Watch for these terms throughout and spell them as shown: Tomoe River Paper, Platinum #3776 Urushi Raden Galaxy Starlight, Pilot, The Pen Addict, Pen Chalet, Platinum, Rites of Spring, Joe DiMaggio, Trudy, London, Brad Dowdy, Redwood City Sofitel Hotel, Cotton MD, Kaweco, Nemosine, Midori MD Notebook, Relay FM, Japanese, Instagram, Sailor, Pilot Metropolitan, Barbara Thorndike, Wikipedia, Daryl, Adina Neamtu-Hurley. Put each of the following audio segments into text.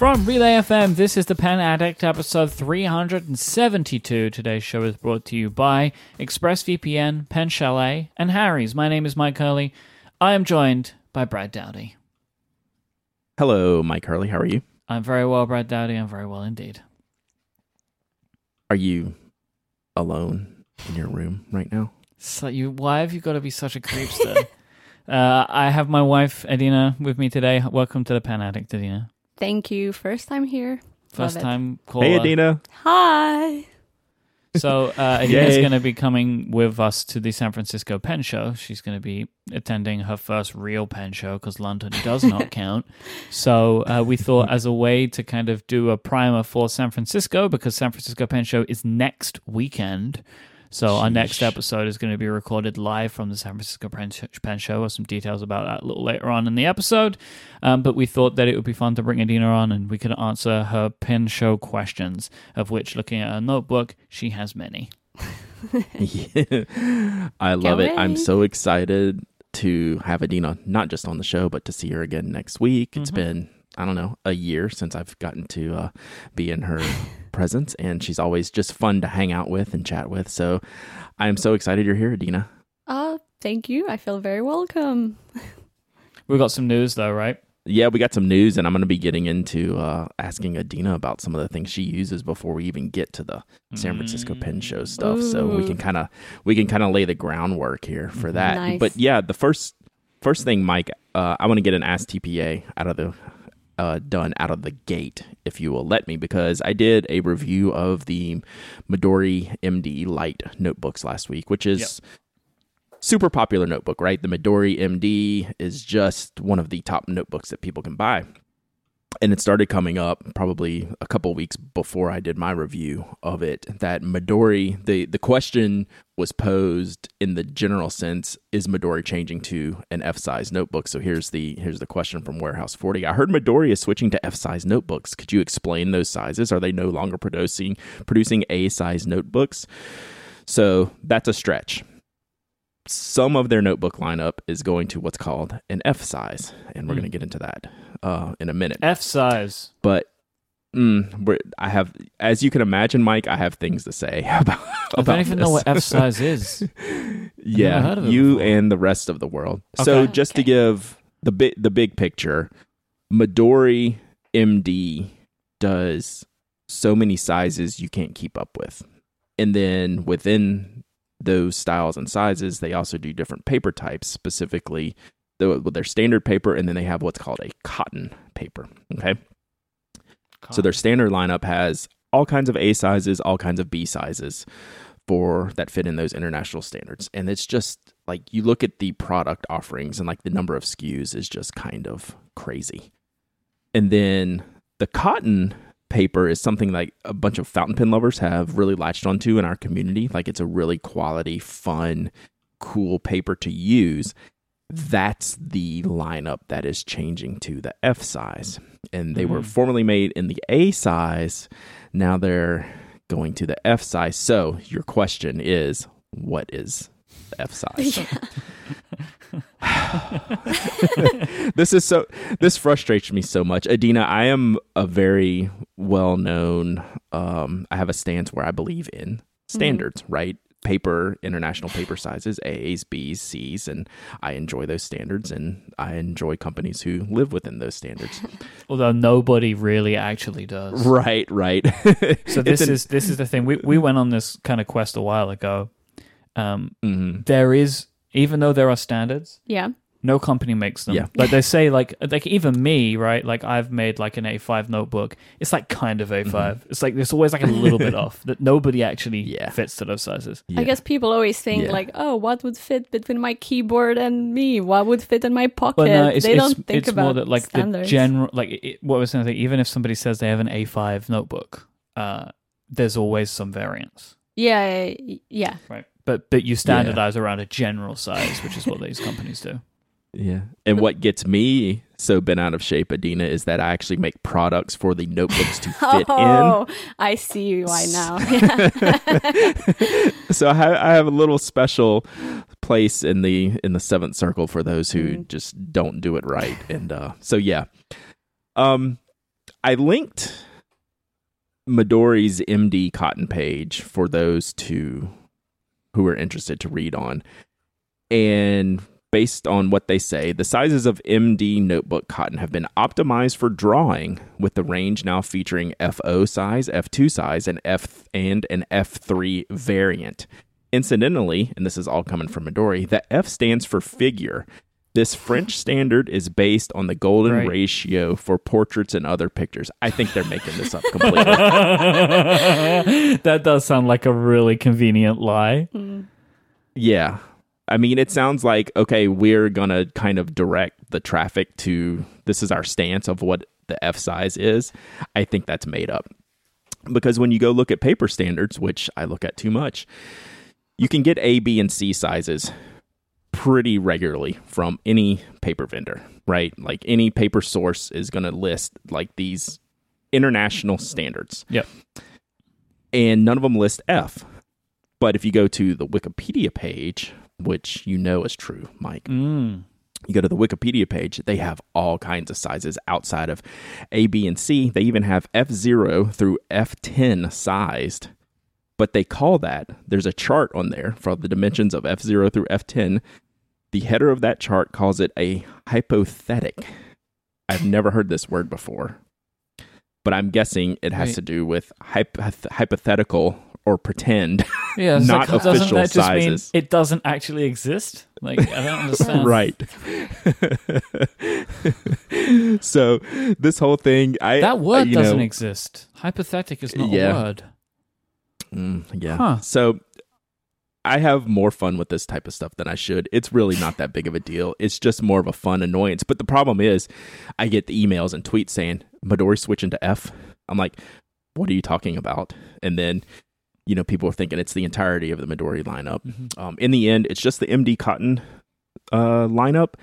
From Relay FM, this is The Pen Addict, episode 372. Today's show is brought to you by ExpressVPN, Pen Chalet, and Harry's. My name is Mike Hurley. I am joined by Brad Dowdy. Hello, Mike Hurley. How are you? I'm very well, Brad Dowdy. I'm very well indeed. Are you alone in your room right now? So why have you got to be such a creepster? I have my wife, Adina, with me today. Welcome to The Pen Addict, Adina. Thank you. First time here. First time caller. Hey, Adina. Hi. So Adina's going to be coming with us to the San Francisco Pen Show. She's going to be attending her first real pen show because London does not count. So we thought as a way to kind of do a primer for San Francisco, because San Francisco Pen Show is next weekend. So our next episode is going to be recorded live from the San Francisco Pen Show, or some details about that a little later on in the episode. But we thought that it would be fun to bring Adina on and we could answer her pen show questions, of which, looking at her notebook, she has many. I love it. I'm so excited to have Adina, not just on the show, but to see her again next week. It's been, I don't know, a year since I've gotten to be in her presence, and she's always just fun to hang out with and chat with. So I am so excited you're here, Adina. Thank you. I feel very welcome. We've got some news though, right? Yeah, we got some news, and I'm going to be getting into asking Adina about some of the things she uses before we even get to the San Francisco Pen Show stuff. Ooh. So we can kind of lay the groundwork here for that. Nice. But yeah, the first thing, Mike, I want to get an Ask TPA done out of the gate, if you will let me, because I did a review of the Midori MD Light notebooks last week, which is super popular notebook, right? The Midori MD is just one of the top notebooks that people can buy. And it started coming up probably a couple weeks before I did my review of it, that Midori, the question was posed in the general sense, is Midori changing to an F-size notebook? So here's the question from Warehouse 40. I heard Midori is switching to F-size notebooks. Could you explain those sizes? Are they no longer producing A-size notebooks? So that's a stretch. Some of their notebook lineup is going to what's called an F size, and we're going to get into that in a minute. F size. But I have, as you can imagine, Mike, I have things to say about I don't even know what F size is. Yeah, I've never heard of it before. And the rest of the world. Okay. So just to give the big picture, Midori MD does so many sizes you can't keep up with. And then within those styles and sizes, they also do different paper types, specifically their standard paper, and then they have what's called a cotton paper. Okay. Cotton. So their standard lineup has all kinds of A sizes, all kinds of B sizes for that fit in those international standards. And it's just like, you look at the product offerings and like the number of SKUs is just kind of crazy. And then the cotton paper is something like a bunch of fountain pen lovers have really latched onto in our community. Like, it's a really quality, fun, cool paper to use. That's the lineup that is changing to the F size. And they were formerly made in the A size. Now they're going to the F size. So your question is, what is the F size? This frustrates me so much. Adina, I am a very well-known, I have a stance where I believe in standards, right? Paper, international paper sizes, A's, B's, C's, and I enjoy those standards, and I enjoy companies who live within those standards. Although nobody really actually does. Right. So this is the thing. We went on this kind of quest a while ago. There is, even though there are standards, no company makes them. Yeah. Like they say, like even me, right? Like I've made like an A5 notebook. It's like kind of A5. It's like there's always like a little bit off that nobody actually fits to those sizes. Yeah. I guess people always think like, oh, what would fit between my keyboard and me? What would fit in my pocket? But no, they don't think about standards. It's more that like standards. The general, like what was something? Even if somebody says they have an A5 notebook, there's always some variance. Yeah. Right. But you standardize around a general size, which is what these companies do. Yeah. And what gets me so bent out of shape, Adina, is that I actually make products for the notebooks to fit in. Oh, I see why now. Yeah. So I have a little special place in the seventh circle for those who just don't do it right. And so, yeah. I linked Midori's MD Cotton page for those two who are interested to read on. And based on what they say, the sizes of MD Notebook Cotton have been optimized for drawing, with the range now featuring FO size, F2 size, and an F3 variant. Incidentally, and this is all coming from Midori, the F stands for figure. This French standard is based on the golden ratio for portraits and other pictures. I think they're making this up completely. That does sound like a really convenient lie. Mm. Yeah. I mean, it sounds like, okay, we're going to kind of direct the traffic to, this is our stance of what the F size is. I think that's made up. Because when you go look at paper standards, which I look at too much, you can get A, B, and C sizes pretty regularly from any paper vendor, right? Like any paper source is going to list like these international standards. Yep. And none of them list F. But if you go to the Wikipedia page, which you know is true, Mike, you go to the Wikipedia page, they have all kinds of sizes outside of A, B, and C. They even have F0 through F10 sized. But they call that, there's a chart on there for the dimensions of F0 through F10. The header of that chart calls it a hypothetic. I've never heard this word before, but I'm guessing it has to do with hypothetical or pretend, not like, official that just sizes. Mean it doesn't actually exist? Like, I don't understand. Right. So this whole thing, that word doesn't exist. Hypothetic is not a word. So I have more fun with this type of stuff than I should. It's really not that big of a deal. It's just more of a fun annoyance. But the problem is I get the emails and tweets saying, Midori switching to F. I'm like, what are you talking about? And then, you know, people are thinking it's the entirety of the Midori lineup. Mm-hmm. In the end, it's just the MD Cotton lineup.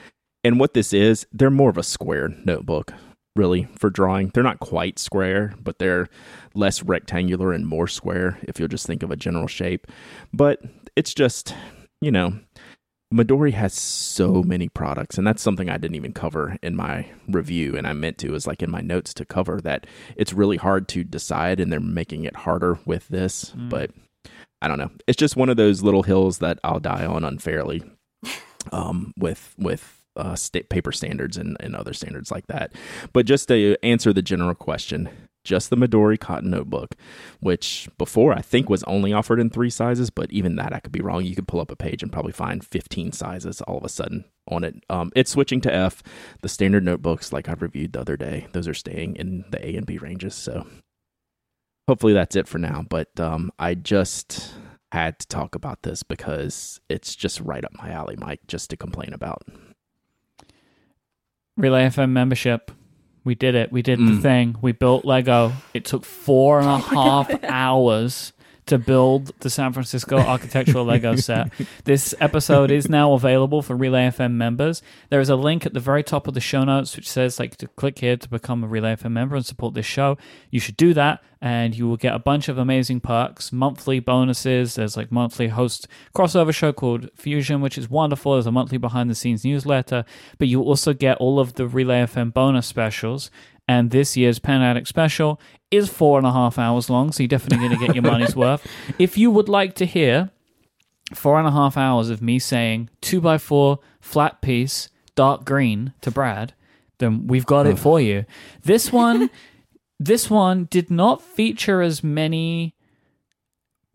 And what this is, they're more of a square notebook, really, for drawing. They're not quite square, but they're less rectangular and more square, if you'll just think of a general shape. But it's just, you know, Midori has so many products, and that's something I didn't even cover in my review, and I meant to, is like in my notes to cover, that it's really hard to decide, and they're making it harder with this, but I don't know. It's just one of those little hills that I'll die on unfairly with paper standards and other standards like that. But just to answer the general question, just the Midori Cotton Notebook, which before I think was only offered in 3 sizes, but even that I could be wrong. You could pull up a page and probably find 15 sizes all of a sudden on it. It's switching to F. The standard notebooks, like I reviewed the other day, those are staying in the A and B ranges. So hopefully that's it for now. But I just had to talk about this because it's just right up my alley, Mike, just to complain about. Relay FM membership. We did it. We did the thing. We built Lego. It took 4.5 hours to build the San Francisco architectural Lego set. This episode is now available for Relay FM members. There is a link at the very top of the show notes which says, like, to click here to become a Relay FM member and support this show. You should do that, and you will get a bunch of amazing perks, monthly bonuses. There's like monthly host crossover show called Fusion, which is wonderful. There's a monthly behind-the-scenes newsletter, but you also get all of the Relay FM bonus specials. And this year's Pen Addict special is 4.5 hours long, so you're definitely going to get your money's worth. If you would like to hear 4.5 hours of me saying 2x4 flat piece dark green to Brad, then we've got it for you. This one did not feature as many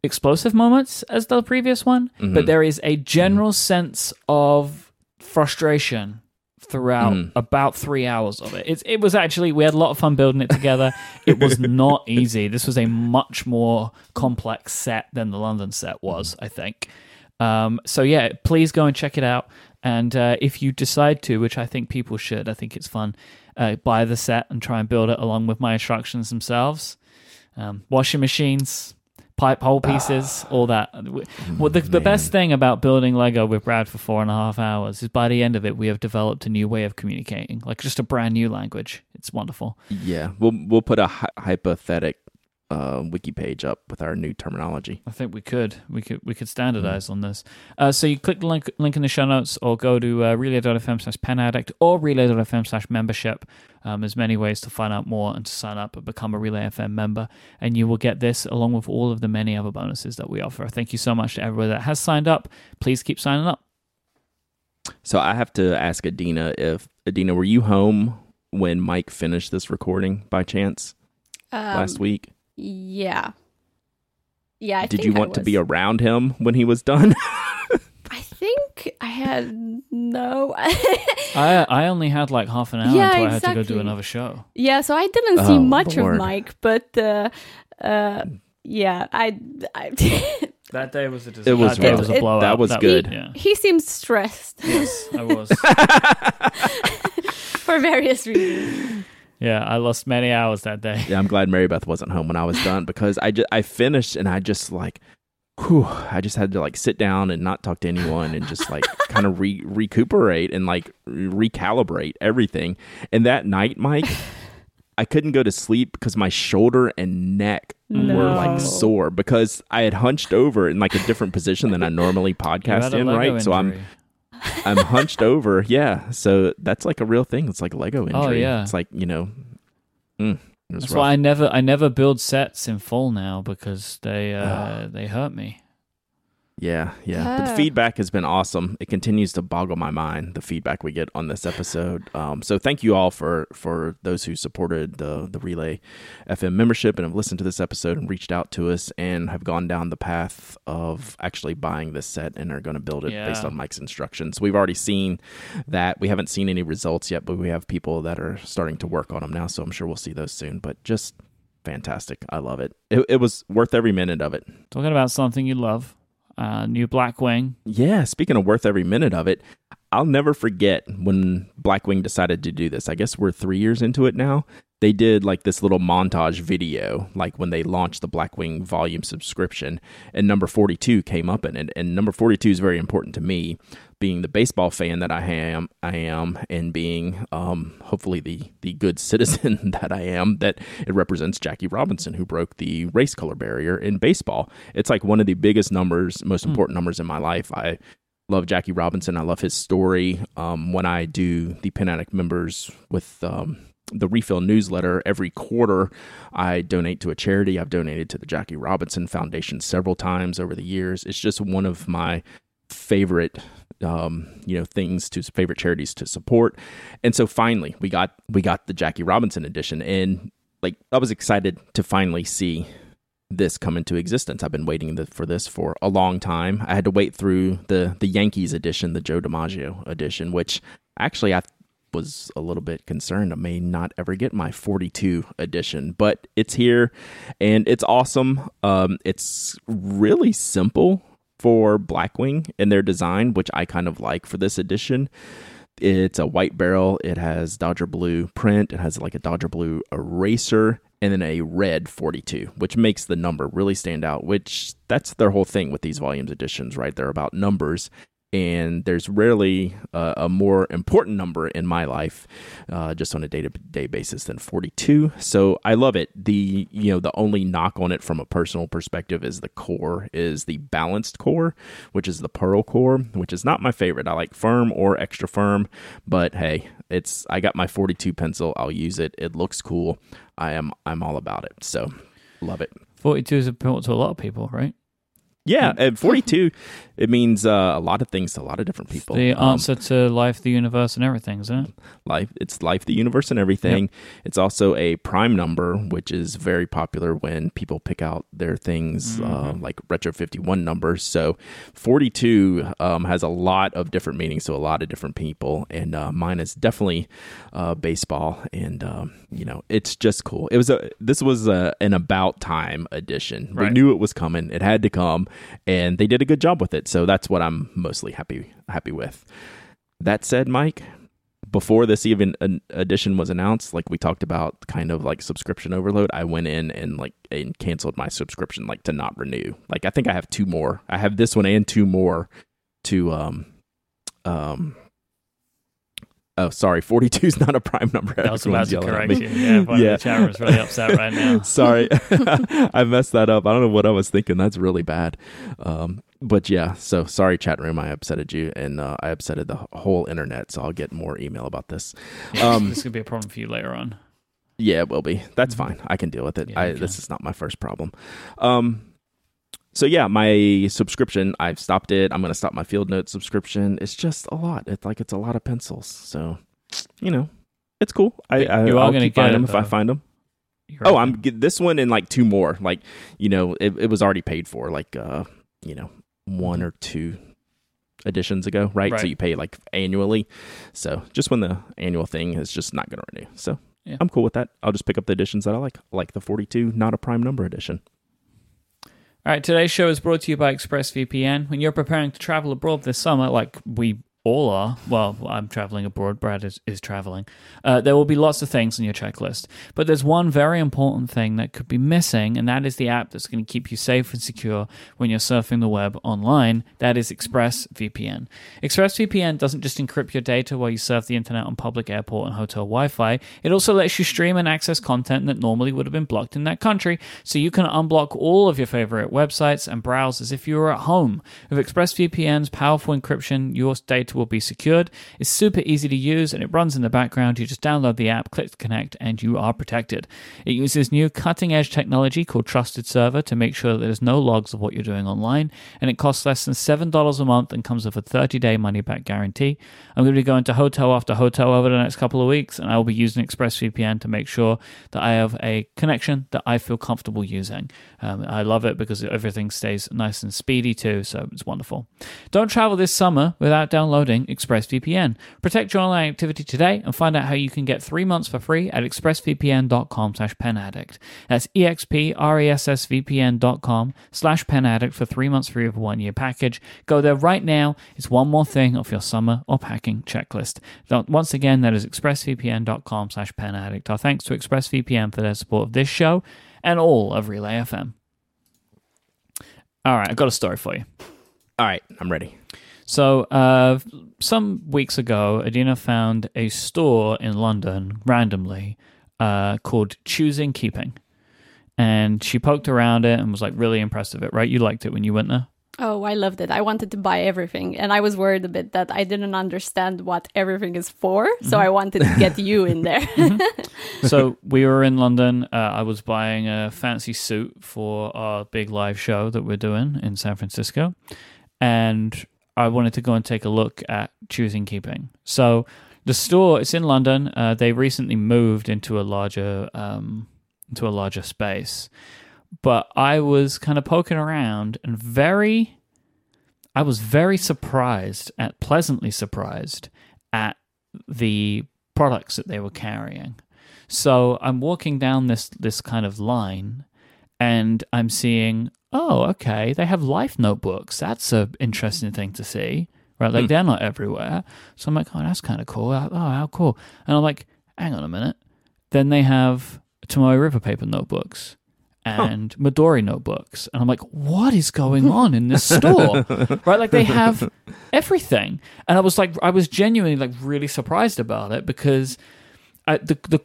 explosive moments as the previous one, but there is a general sense of frustration throughout about 3 hours of it. It was actually, we had a lot of fun building it together. It was not easy. This was a much more complex set than the London set was, I think. So yeah, please go and check it out. And if you decide to, which I think people should, I think it's fun, buy the set and try and build it along with my instructions themselves. Washing machines, pipe hole pieces, all that. Well, the best thing about building Lego with Brad for 4.5 hours is by the end of it, we have developed a new way of communicating, like just a brand new language. It's wonderful. Yeah, we'll put a hypothetic wiki page up with our new terminology. I think we could standardize on this. So you click the link in the show notes, or go to relay.fm/penaddict or relay.fm/membership. There's many ways to find out more and to sign up and become a Relay FM member, and you will get this along with all of the many other bonuses that we offer. Thank you so much to everyone that has signed up. Please keep signing up. So I have to ask Adina if, Adina, were you home when Mike finished this recording by chance last week? Yeah. Yeah, I think I was. Did you want to be around him when he was done? I think I had no... I only had like half an hour until I had to go do another show. Yeah, so I didn't see much of Mike, but I That day was a disaster. It was a blowout. That was good. He seemed stressed. Yes, I was. For various reasons. Yeah, I lost many hours that day. Yeah, I'm glad Mary Beth wasn't home when I was done, because I finished and I just like, whew, I just had to like sit down and not talk to anyone and just like kind of recuperate and like recalibrate everything. And that night, Mike, I couldn't go to sleep because my shoulder and neck were like sore because I had hunched over in like a different position than I normally podcast in, right? Injury. So I'm hunched over, yeah. So that's like a real thing. It's like a Lego injury. Oh, yeah. It's like, you know, that's rough. Why I never build sets in full now, because they hurt me. Yeah, yeah. But the feedback has been awesome. It continues to boggle my mind, the feedback we get on this episode. So thank you all for those who supported the Relay FM membership and have listened to this episode and reached out to us and have gone down the path of actually buying this set and are going to build it based on Mike's instructions. We've already seen that. We haven't seen any results yet, but we have people that are starting to work on them now, so I'm sure we'll see those soon. But just fantastic. I love it. It was worth every minute of it. Talking about something you love. New Blackwing. Yeah, speaking of worth every minute of it, I'll never forget when Blackwing decided to do this. I guess we're 3 years into it now. They did like this little montage video, like when they launched the Blackwing volume subscription, and number 42 came up in it. And number 42 is very important to me, being the baseball fan that I am, and being hopefully the good citizen that I am, that it represents Jackie Robinson, who broke the race color barrier in baseball. It's like one of the biggest numbers, most important numbers in my life. I love Jackie Robinson. I love his story. When I do the Pen Addict members with the Refill newsletter every quarter, I donate to a charity. I've donated to the Jackie Robinson Foundation several times over the years. It's just one of my favorite favorite charities to support. And so finally we got the Jackie Robinson edition, and like I was excited to finally see this come into existence. I've been waiting for this for a long time. I had to wait through the Yankees edition, the Joe DiMaggio edition, which actually I was a little bit concerned I may not ever get my 42 edition, but it's here and it's awesome. It's really simple for Blackwing in their design, which I kind of like for this edition. It's a white barrel. It has Dodger blue print. It has like a Dodger blue eraser, and then a red 42, which makes the number really stand out, which that's their whole thing with these volumes editions, right? They're about numbers, and there's rarely a more important number in my life just on a day-to-day basis than 42. So I love it. The only knock on it from a personal perspective is the core is the balanced core, which is the pearl core, which is not my favorite. I like firm or extra firm, but hey, I got my 42 pencil. I'll use it. It looks cool. I'm all about it. So love it. 42 is important to a lot of people, right? Yeah, at 42, it means a lot of things to a lot of different people. The answer to life, the universe, and everything, isn't it? It's life, the universe, and everything. Yep. It's also a prime number, which is very popular when people pick out their things, like Retro 51 numbers. So 42 has a lot of different meanings to a lot of different people, and mine is definitely baseball, and it's just cool. This was an about time edition. Right. We knew it was coming. It had to come. And they did a good job with it, so that's what I'm mostly happy with. That said, Mike, before this even edition was announced, like we talked about, kind of like subscription overload, I went in and canceled my subscription, like to not renew. Like I think I have two more. I have this one and two more to Oh, sorry, 42 is not a prime number. That was about to correct you. Yeah, everyone in the chat room is really upset right now. Sorry, I messed that up. I don't know what I was thinking. That's really bad. But yeah, so sorry, chat room. I upsetted you, and I upsetted the whole internet, so I'll get more email about this. This could be a problem for you later on. Yeah, it will be. That's fine. I can deal with it. Yeah, this is not my first problem. So yeah, my subscription, I've stopped it. I'm going to stop my Field Notes subscription. It's just a lot. It's a lot of pencils. So, you know, it's cool. I'll keep buying them if I find them. Oh, I'm getting this one and like two more. Like, you know, it was already paid for like, you know, one or two editions ago, right? So you pay like annually. So just when the annual thing is just not going to renew. So yeah. I'm cool with that. I'll just pick up the editions that I like the 42, not a prime number edition. All right, today's show is brought to you by ExpressVPN. When you're preparing to travel abroad this summer, like we all are, well, I'm traveling abroad, Brad is traveling, there will be lots of things on your checklist. But there's one very important thing that could be missing, and that is the app that's going to keep you safe and secure when you're surfing the web online. That is ExpressVPN. ExpressVPN doesn't just encrypt your data while you surf the internet on public airport and hotel Wi-Fi. It also lets you stream and access content that normally would have been blocked in that country, so you can unblock all of your favorite websites and browse as if you were at home. With ExpressVPN's powerful encryption, your data will be secured. It's super easy to use and it runs in the background. You just download the app, click to connect, and you are protected. It uses new cutting-edge technology called Trusted Server to make sure that there's no logs of what you're doing online, and it costs less than $7 a month and comes with a 30-day money-back guarantee. I'm going to be going to hotel after hotel over the next couple of weeks, and I will be using ExpressVPN to make sure that I have a connection that I feel comfortable using. I love it because everything stays nice and speedy too, so it's wonderful. Don't travel this summer without downloading ExpressVPN. Protect your online activity today and find out how you can get 3 months for free at expressvpn.com/penaddict. That's expressvpn.com/penaddict for 3 months free of a one-year package. Go there right now. It's one more thing off your summer or packing checklist. Once again, that is expressvpn.com/penaddict. Our thanks to ExpressVPN for their support of this show and all of Relay FM. All right, I've got a story for you. All right, I'm ready. So, some weeks ago, Adina found a store in London, randomly, called Choosing Keeping. And she poked around it and was, really impressed with it, right? You liked it when you went there? Oh, I loved it. I wanted to buy everything. And I was worried a bit that I didn't understand what everything is for. So I wanted to get you in there. So we were in London. I was buying a fancy suit for our big live show that we're doing in San Francisco. And I wanted to go and take a look at Choosing Keeping. So the store, it's in London. They recently moved into a larger space. But I was kind of poking around and I was very pleasantly surprised at the products that they were carrying. So I'm walking down this kind of line and I'm seeing, oh, okay, they have Life Notebooks. That's an interesting thing to see, right? They're not everywhere. So I'm like, oh, that's kind of cool. Oh, how cool. And I'm like, hang on a minute. Then they have Tomoe River Paper notebooks and Midori notebooks. And I'm like, what is going on in this store? Right? They have everything. And I was genuinely really surprised about it because the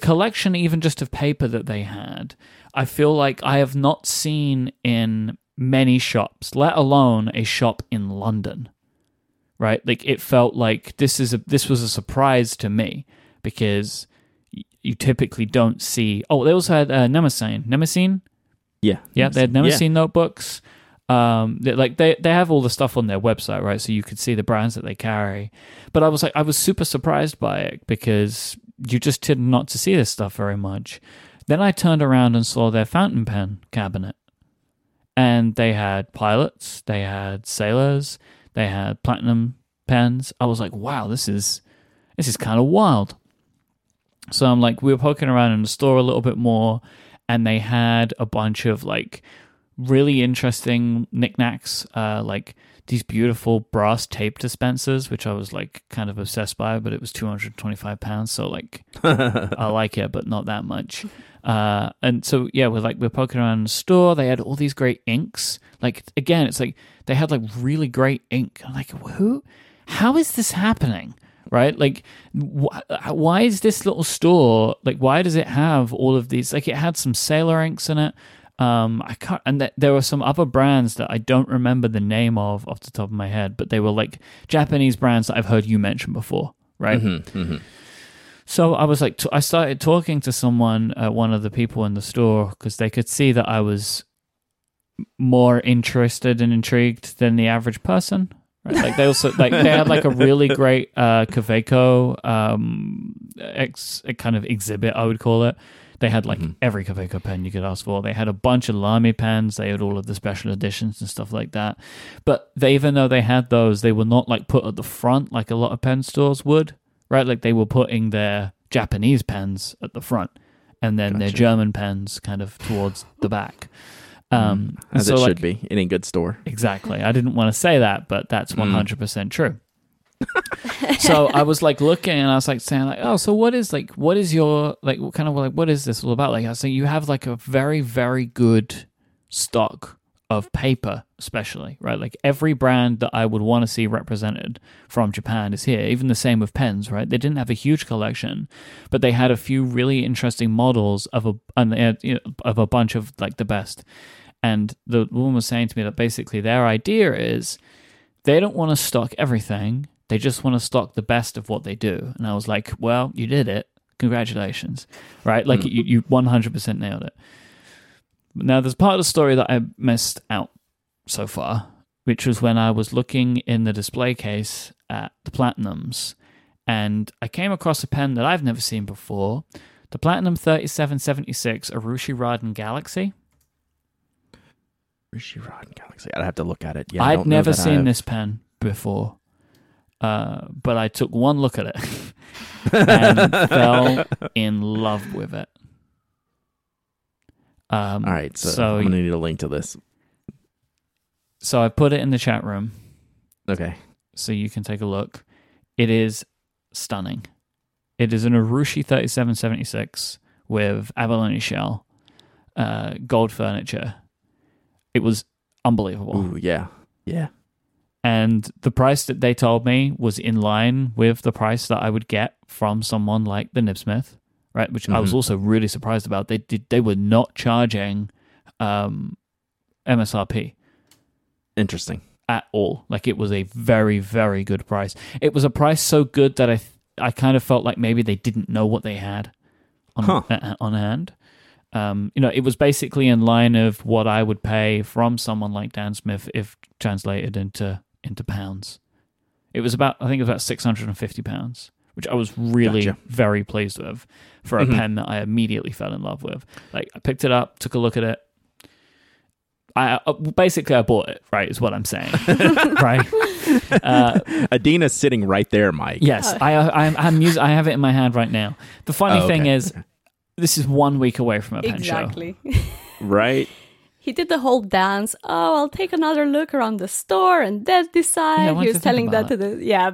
collection, even just of paper that they had, I feel like I have not seen in many shops, let alone a shop in London, right? It felt like this was a surprise to me because you typically don't see. Oh, they also had Nemosine. Nemosine? Yeah. Yeah, Nemosine. They had Nemosine notebooks. They have all the stuff on their website, right? So you could see the brands that they carry. But I was super surprised by it because you just didn't not to see this stuff very much. Then I turned around and saw their fountain pen cabinet. And they had Pilots, they had Sailors, they had Platinum pens. I was like, wow, this is kind of wild. So I'm like, we were poking around in the store a little bit more, and they had a bunch of really interesting knickknacks, these beautiful brass tape dispensers, which I was kind of obsessed by, but it was £225. So I like it, but not that much. And so yeah, we're poking around in the store. They had all these great inks. Again, it's they had really great ink. I'm like, how is this happening? right? Like, why is this little store, like, why does it have all of these? Like, it had some Sailor inks in it. I can't, and there were some other brands that I don't remember the name of off the top of my head, but they were like Japanese brands that I've heard you mention before, right? Mm-hmm, mm-hmm. So I was like, I started talking to someone, one of the people in the store, because they could see that I was more interested and intrigued than the average person. Right? Like they also like they had like a really great Kaweco kind of exhibit, I would call it. They had like mm-hmm. every Kaweco pen you could ask for. They had a bunch of Lamy pens. They had all of the special editions and stuff like that. But they, even though they had those, they were not like put at the front like a lot of pen stores would, right? Like they were putting their Japanese pens at the front and then their German pens kind of towards the back. As so it like, should be in a good store. Exactly. I didn't want to say that, but that's 100% true. So I was like looking and I was like saying like, oh, so what is this all about? Like I was saying, you have like a very, very good stock of paper, especially, right? Like every brand that I would want to see represented from Japan is here. Even the same with pens, right? They didn't have a huge collection, but they had a few really interesting models of a bunch of like the best. And the woman was saying to me that basically their idea is they don't want to stock everything. They just want to stock the best of what they do. And I was like, well, you did it. Congratulations. Right? Like you 100% nailed it. Now, there's part of the story that I missed out so far, which was when I was looking in the display case at the Platinums, and I came across a pen that I've never seen before, the Platinum #3776 Urushi Raden Galaxy. Urushi Raden Galaxy. I'd have to look at it. Yeah, I'd never seen this pen before. But I took one look at it and fell in love with it. All right, so I'm going to need a link to this. So I put it in the chat room. Okay. So you can take a look. It is stunning. It is an Urushi 3776 with abalone shell, gold furniture. It was unbelievable. Ooh, yeah. Yeah. And the price that they told me was in line with the price that I would get from someone like the Nibsmith, right? Which I was also really surprised about. They were not charging MSRP. Interesting. At all. Like it was a very, very good price. It was a price so good that I kind of felt like maybe they didn't know what they had on hand. It was basically in line of what I would pay from someone like Dan Smith if translated into pounds. It was about 650 pounds, which I was really very pleased with for a pen that I immediately fell in love with. Like I picked it up, took a look at it. I bought it, right, is what I'm saying. Right? Adina's sitting right there, Mike. Yes, I have it in my hand right now. The funny thing is, this is 1 week away from a pen show. Exactly. Right? He did the whole dance. Oh, I'll take another look around the store and then decide. Yeah, he was telling that to the... Yeah,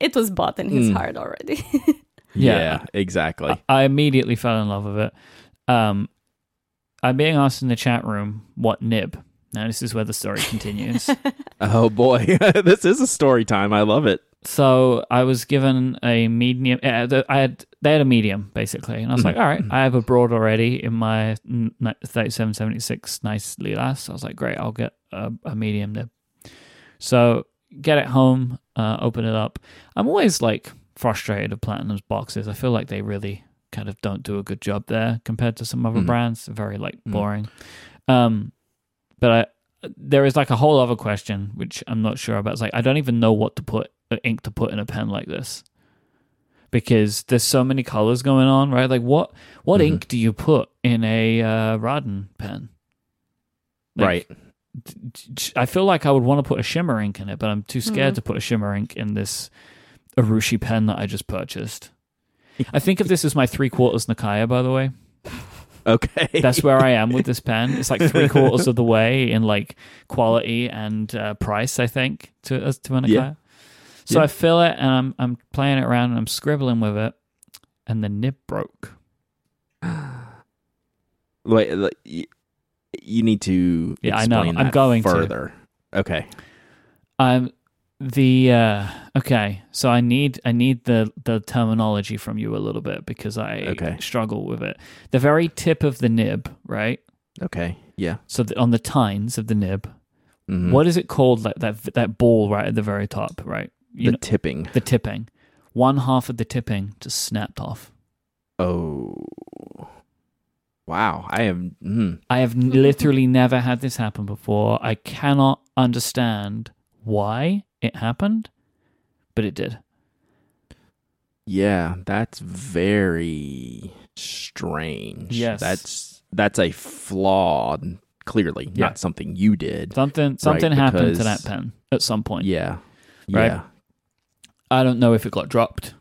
it was bought in his heart already. Yeah, exactly. I immediately fell in love with it. I'm being asked in the chat room what nib. Now, this is where the story continues. Oh, boy. This is a story time. I love it. So I was given a medium. They had a medium, basically. And I was like, all right, I have a broad already in my 3776 Nice Lilas. So I was like, great, I'll get a medium nib. So get it home, open it up. I'm always like frustrated at Platinum's boxes. I feel like they really kind of don't do a good job there compared to some other brands. They're very like boring. But there is like a whole other question, which I'm not sure about. It's like, I don't even know what to put. Ink to put in a pen like this, because there's so many colors going on, right? Like what ink do you put in a Raden pen? Like, right. I feel like I would want to put a shimmer ink in it, but I'm too scared to put a shimmer ink in this Urushi pen that I just purchased. I think of this as my 3/4 Nakaya, by the way. Okay. That's where I am with this pen. It's like 3/4 of the way in like quality and price, I think, to a Nakaya. Yeah. So I fill it and I'm playing it around and I'm scribbling with it, and the nib broke. Wait, you need to explain that further. Okay. The okay, so I need the terminology from you a little bit because I struggle with it. The very tip of the nib, right? Okay, yeah. So on the tines of the nib, mm-hmm. What is it called? Like that ball right at the very top, right? Tipping. The tipping. One half of the tipping just snapped off. Oh, wow! I have literally never had this happen before. I cannot understand why it happened, but it did. Yeah, that's very strange. Yes, that's a flaw, clearly, not something you did. Something right? happened to that pen at some point. Yeah, right. Yeah. I don't know if it got dropped,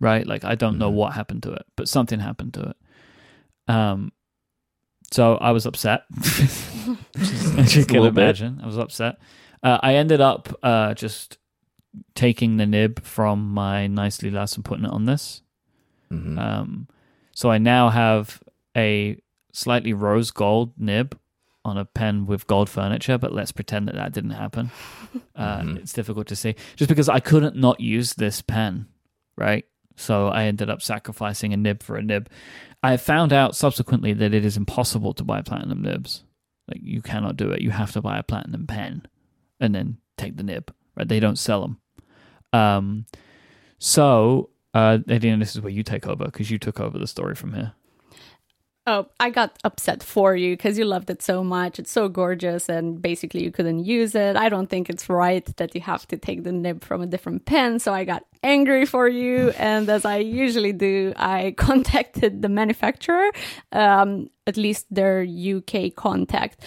right? Like I don't know what happened to it, but something happened to it. So I was upset. As you can imagine, I was upset. I ended up just taking the nib from my Nicely Lass and putting it on this. Mm-hmm. So I now have a slightly rose gold nib on a pen with gold furniture, but let's pretend that didn't happen. It's difficult to see. Just because I couldn't not use this pen, right? So I ended up sacrificing a nib for a nib. I found out subsequently that it is impossible to buy platinum nibs. Like you cannot do it. You have to buy a platinum pen and then take the nib, right? They don't sell them. So, Adina, this is where you take over because you took over the story from here. Oh, I got upset for you because you loved it so much. It's so gorgeous and basically you couldn't use it. I don't think it's right that you have to take the nib from a different pen. So I got angry for you. And as I usually do, I contacted the manufacturer, at least their UK contact.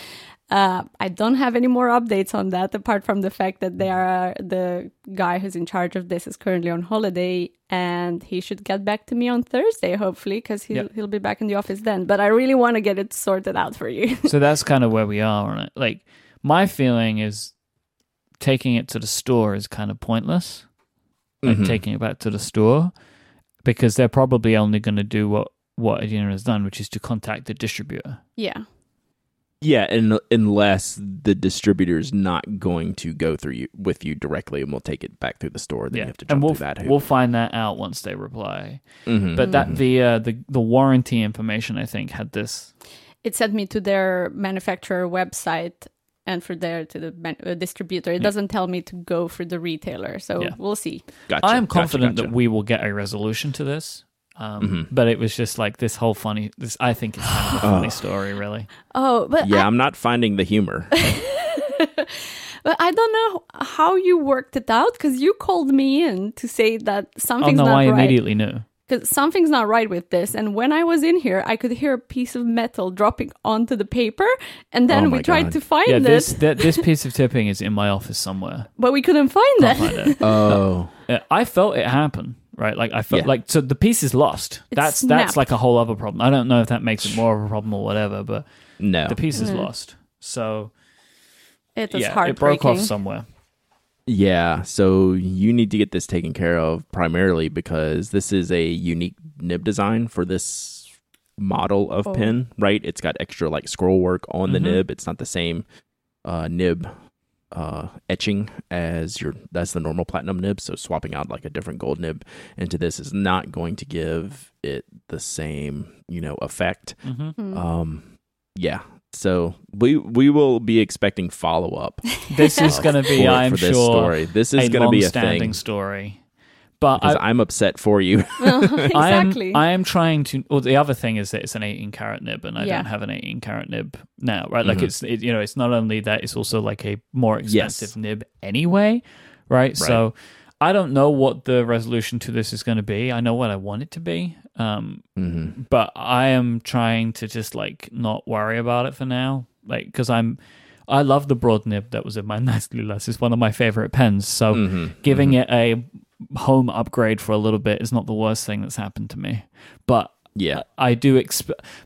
I don't have any more updates on that, apart from the fact that the guy who's in charge of this is currently on holiday, and he should get back to me on Thursday, hopefully, because he'll be back in the office then. But I really want to get it sorted out for you. So that's kind of where we are on it. Like, my feeling is taking it to the store is kind of pointless, like taking it back to the store, because they're probably only going to do what Adina has done, which is to contact the distributor. Yeah. Yeah, and unless the distributor is not going to go through with you directly, and we'll take it back through the store. Then you have to jump through that hoop. We'll find that out once they reply. Mm-hmm. But that the warranty information, I think, had this. It sent me to their manufacturer website, and from there to the distributor. It doesn't tell me to go for the retailer, so we'll see. Gotcha, I am confident that we will get a resolution to this. But it was just like this whole funny. I think it's kind of a funny story, really. Oh, but I'm not finding the humor. But I don't know how you worked it out because you called me in to say that something's not right. Oh no, I immediately knew because something's not right with this. And when I was in here, I could hear a piece of metal dropping onto the paper, and then we tried to find it. This piece of tipping is in my office somewhere, but we couldn't find it. Oh, I felt it happen. Right, like I felt like so the piece is lost. That's like a whole other problem. I don't know if that makes it more of a problem or whatever, but no, the piece is lost. So it was heartbreaking. It broke off somewhere. Yeah, so you need to get this taken care of primarily because this is a unique nib design for this model of pen. Right, it's got extra like scroll work on the nib. It's not the same nib. Etching as that's the normal platinum nib, so swapping out like a different gold nib into this is not going to give it the same effect. So we will be expecting follow up. This is going to be I'm sure story. This is going to be a thing story, but because I'm upset for you. Exactly. I am trying to. Well, the other thing is that it's an 18-karat nib, and I don't have an 18-karat nib now, right? Like it's not only that, it's also like a more expensive nib anyway, right? So I don't know what the resolution to this is going to be. I know what I want it to be, but I am trying to just like not worry about it for now, like because I love the broad nib that was in my Nicely Lass. It's one of my favorite pens, so giving it a home upgrade for a little bit is not the worst thing that's happened to me, but I do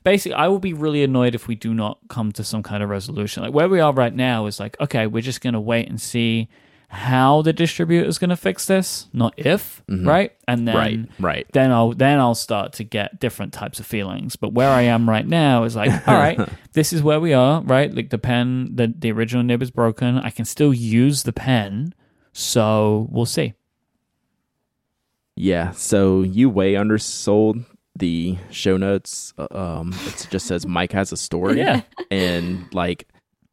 basically I will be really annoyed if we do not come to some kind of resolution. Like where we are right now is like, okay, we're just gonna wait and see how the distributor is gonna fix this, not if right, and then I'll start to get different types of feelings. But where I am right now is like, all right, this is where we are, right? Like the pen, the original nib is broken. I can still use the pen. So we'll see. Yeah, so you way undersold the show notes. It just says Mike has a story. Yeah. And like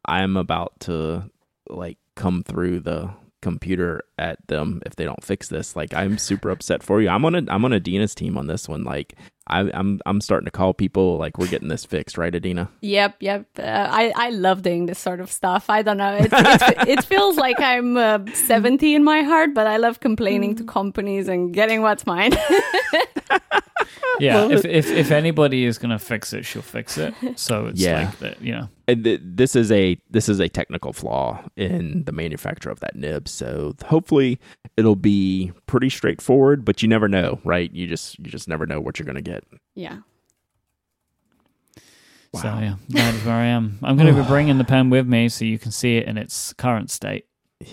I'm about to like come through the computer at them if they don't fix this. Like I'm super upset for you. I'm on Adina's team on this one. Like I'm starting to call people like we're getting this fixed, right, Adina? Yep. I love doing this sort of stuff. I don't know. It feels like I'm 70 in my heart, but I love complaining to companies and getting what's mine. Yeah. If anybody is gonna fix it, she'll fix it. So it's like that, you know. And this is a technical flaw in the manufacture of that nib. So hopefully it'll be pretty straightforward, but you never know, right? You just never know what you're gonna get. Yeah. Wow. So yeah, that is where I am. I'm gonna be bringing the pen with me so you can see it in its current state.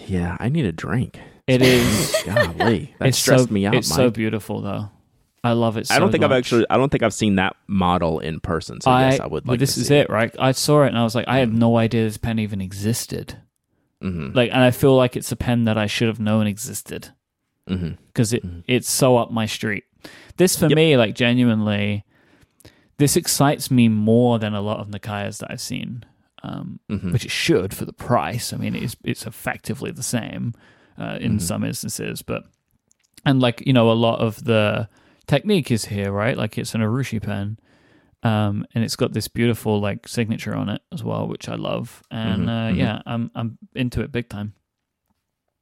Yeah, I need a drink. It is. Golly, that stressed me out. It's Mike. So beautiful though. I love it so much. I don't think I've seen that model in person. So yes, I would like to see it. This is it, right? I saw it and I was like, I had no idea this pen even existed. Mm-hmm. Like, and I feel like it's a pen that I should have known existed because it's so up my street. This for me, like genuinely, this excites me more than a lot of Nakayas that I've seen, which it should for the price. I mean, it's effectively the same in some instances, but and like you know, a lot of the technique is here, right? Like it's an Urushi pen, and it's got this beautiful like signature on it as well, which I love. And yeah, I'm into it big time.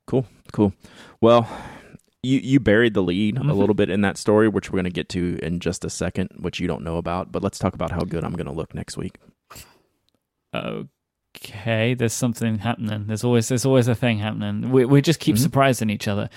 Cool. Well, you buried the lead a little bit in that story, which we're going to get to in just a second, which you don't know about. But let's talk about how good I'm going to look next week. Okay, there's something happening. There's always a thing happening. We just keep surprising each other.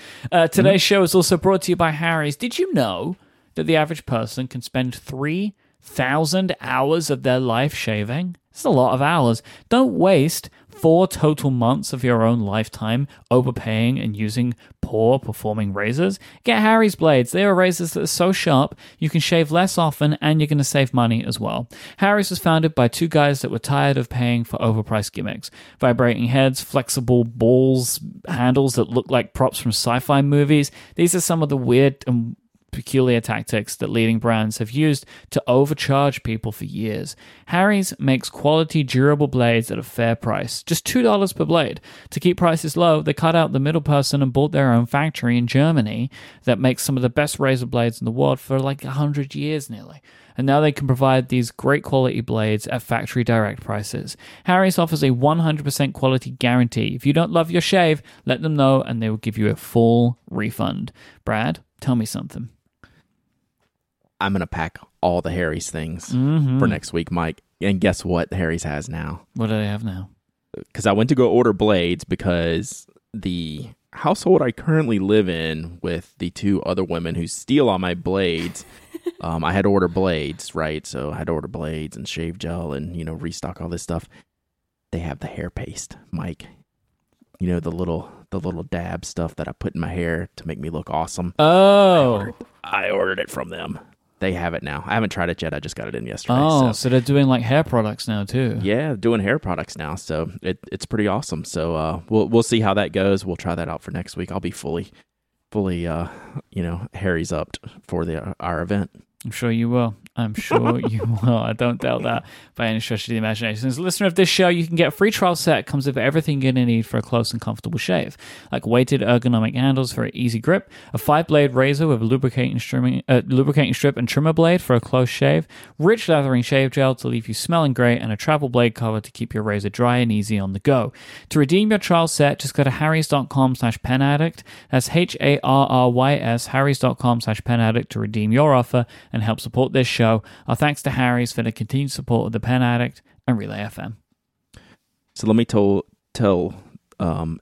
Today's show is also brought to you by Harry's. Did you know that the average person can spend 3,000 hours of their life shaving? It's a lot of hours. Don't waste 4 total months of your own lifetime overpaying and using poor performing razors. Get Harry's blades. They are razors that are so sharp you can shave less often and you're going to save money as well. Harry's was founded by 2 guys that were tired of paying for overpriced gimmicks. Vibrating heads, flexible balls, handles that look like props from sci-fi movies. These are some of the weird and peculiar tactics that leading brands have used to overcharge people for years. Harry's makes quality, durable blades at a fair price, just $2 per blade. To keep prices low, they cut out the middle person and bought their own factory in Germany that makes some of the best razor blades in the world for like 100 years nearly. And now they can provide these great quality blades at factory direct prices. Harry's offers a 100% quality guarantee. If you don't love your shave, let them know and they will give you a full refund. Brad, tell me something. I'm going to pack all the Harry's things for next week, Mike. And guess what Harry's has now? What do they have now? Because I went to go order blades because the household I currently live in with the 2 other women who steal all my blades, I had to order blades, right? So I had to order blades and shave gel and, you know, restock all this stuff. They have the hair paste, Mike. You know, the little dab stuff that I put in my hair to make me look awesome. Oh. I ordered it from them. They have it now. I haven't tried it yet. I just got it in yesterday. Oh, so they're doing like hair products now too. Yeah, doing hair products now. So it's pretty awesome. So we'll see how that goes. We'll try that out for next week. I'll be fully you know, Harry's upped for our event. I'm sure you will. I don't doubt that by any stretch of the imagination. As a listener of this show, you can get a free trial set. It comes with everything you're going to need for a close and comfortable shave, like weighted ergonomic handles for an easy grip, a 5-blade razor with a lubricating strip and trimmer blade for a close shave, rich lathering shave gel to leave you smelling great, and a travel blade cover to keep your razor dry and easy on the go. To redeem your trial set, just go to harrys.com/penaddict. That's HARRYS, harrys.com/penaddict to redeem your offer and help support this show. Our thanks to Harry's for the continued support of The Pen Addict and Relay FM. So let me tell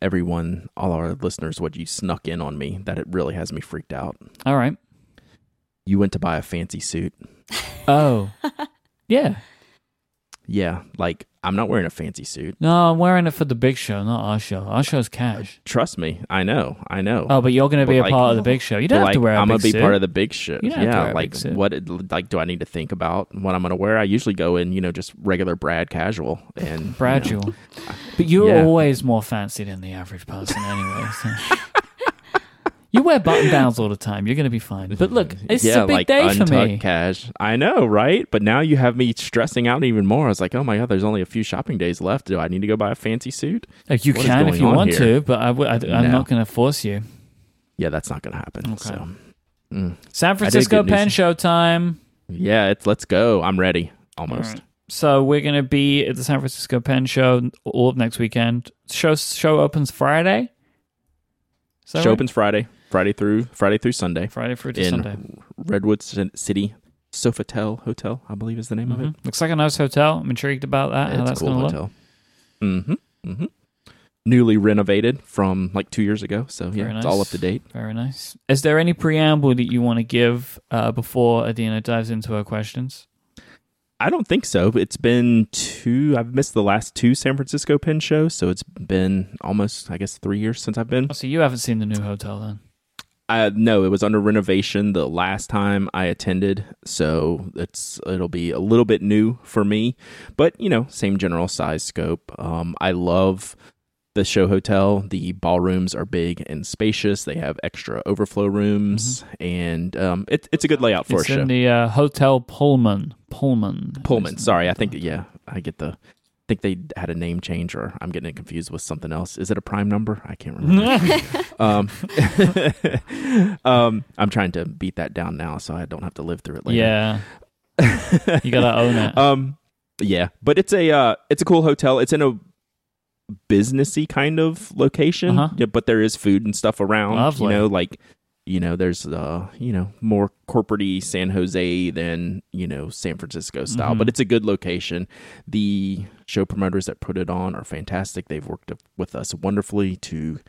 everyone, all our listeners, what you snuck in on me that it really has me freaked out. All right. You went to buy a fancy suit. Oh. Yeah. Yeah, like I'm not wearing a fancy suit. No, I'm wearing it for the big show, not our show. Our show's cash. Trust me. I know. Oh, but you're going to be a part of the big show. You don't have to wear a big suit. I'm going to be part of the big show. Yeah, like what? Like, do I need to think about what I'm going to wear? I usually go in, just regular Brad casual and Bradual. But you're always more fancy than the average person, anyway. So. You wear button downs all the time. You're going to be fine. But look, it's a big day for me. Cash. I know, right? But now you have me stressing out even more. I was like, oh my God, there's only a few shopping days left. Do I need to go buy a fancy suit? You can if you want to, but I'm not going to force you. Yeah, that's not going to happen. Okay. So. San Francisco Pen Show time. Yeah, let's go. I'm ready. Almost. Right. So we're going to be at the San Francisco Pen Show all of next weekend. Show opens Friday. Show opens Friday through Sunday. Friday through to Sunday. Redwood City Sofitel Hotel, I believe is the name of it. Looks like a nice hotel. I'm intrigued about that. It's how that's a cool hotel. Mm-hmm. Newly renovated from like 2 years ago. So Very nice. It's all up to date. Very nice. Is there any preamble that you want to give before Adina dives into her questions? I don't think so. It's been I've missed the last two San Francisco Pen shows, so it's been almost, 3 years since I've been. Oh, so you haven't seen the new hotel then? No, it was under renovation the last time I attended, so it'll be a little bit new for me. But, same general size scope. I love the show hotel. The ballrooms are big and spacious. They have extra overflow rooms, and it's a good layout for a show. It's in the Hotel Pullman. Pullman. Sorry, I think I think they had a name change, or I'm getting it confused with something else. Is it a prime number? I can't remember. I'm trying to beat that down now, so I don't have to live through it later. Yeah, you gotta own it. Yeah, but it's a cool hotel. It's in a businessy kind of location, yeah, but there is food and stuff around. Lovely. There's more corporate-y San Jose than San Francisco style, but it's a good location. The show promoters that put it on are fantastic. They've worked with us wonderfully to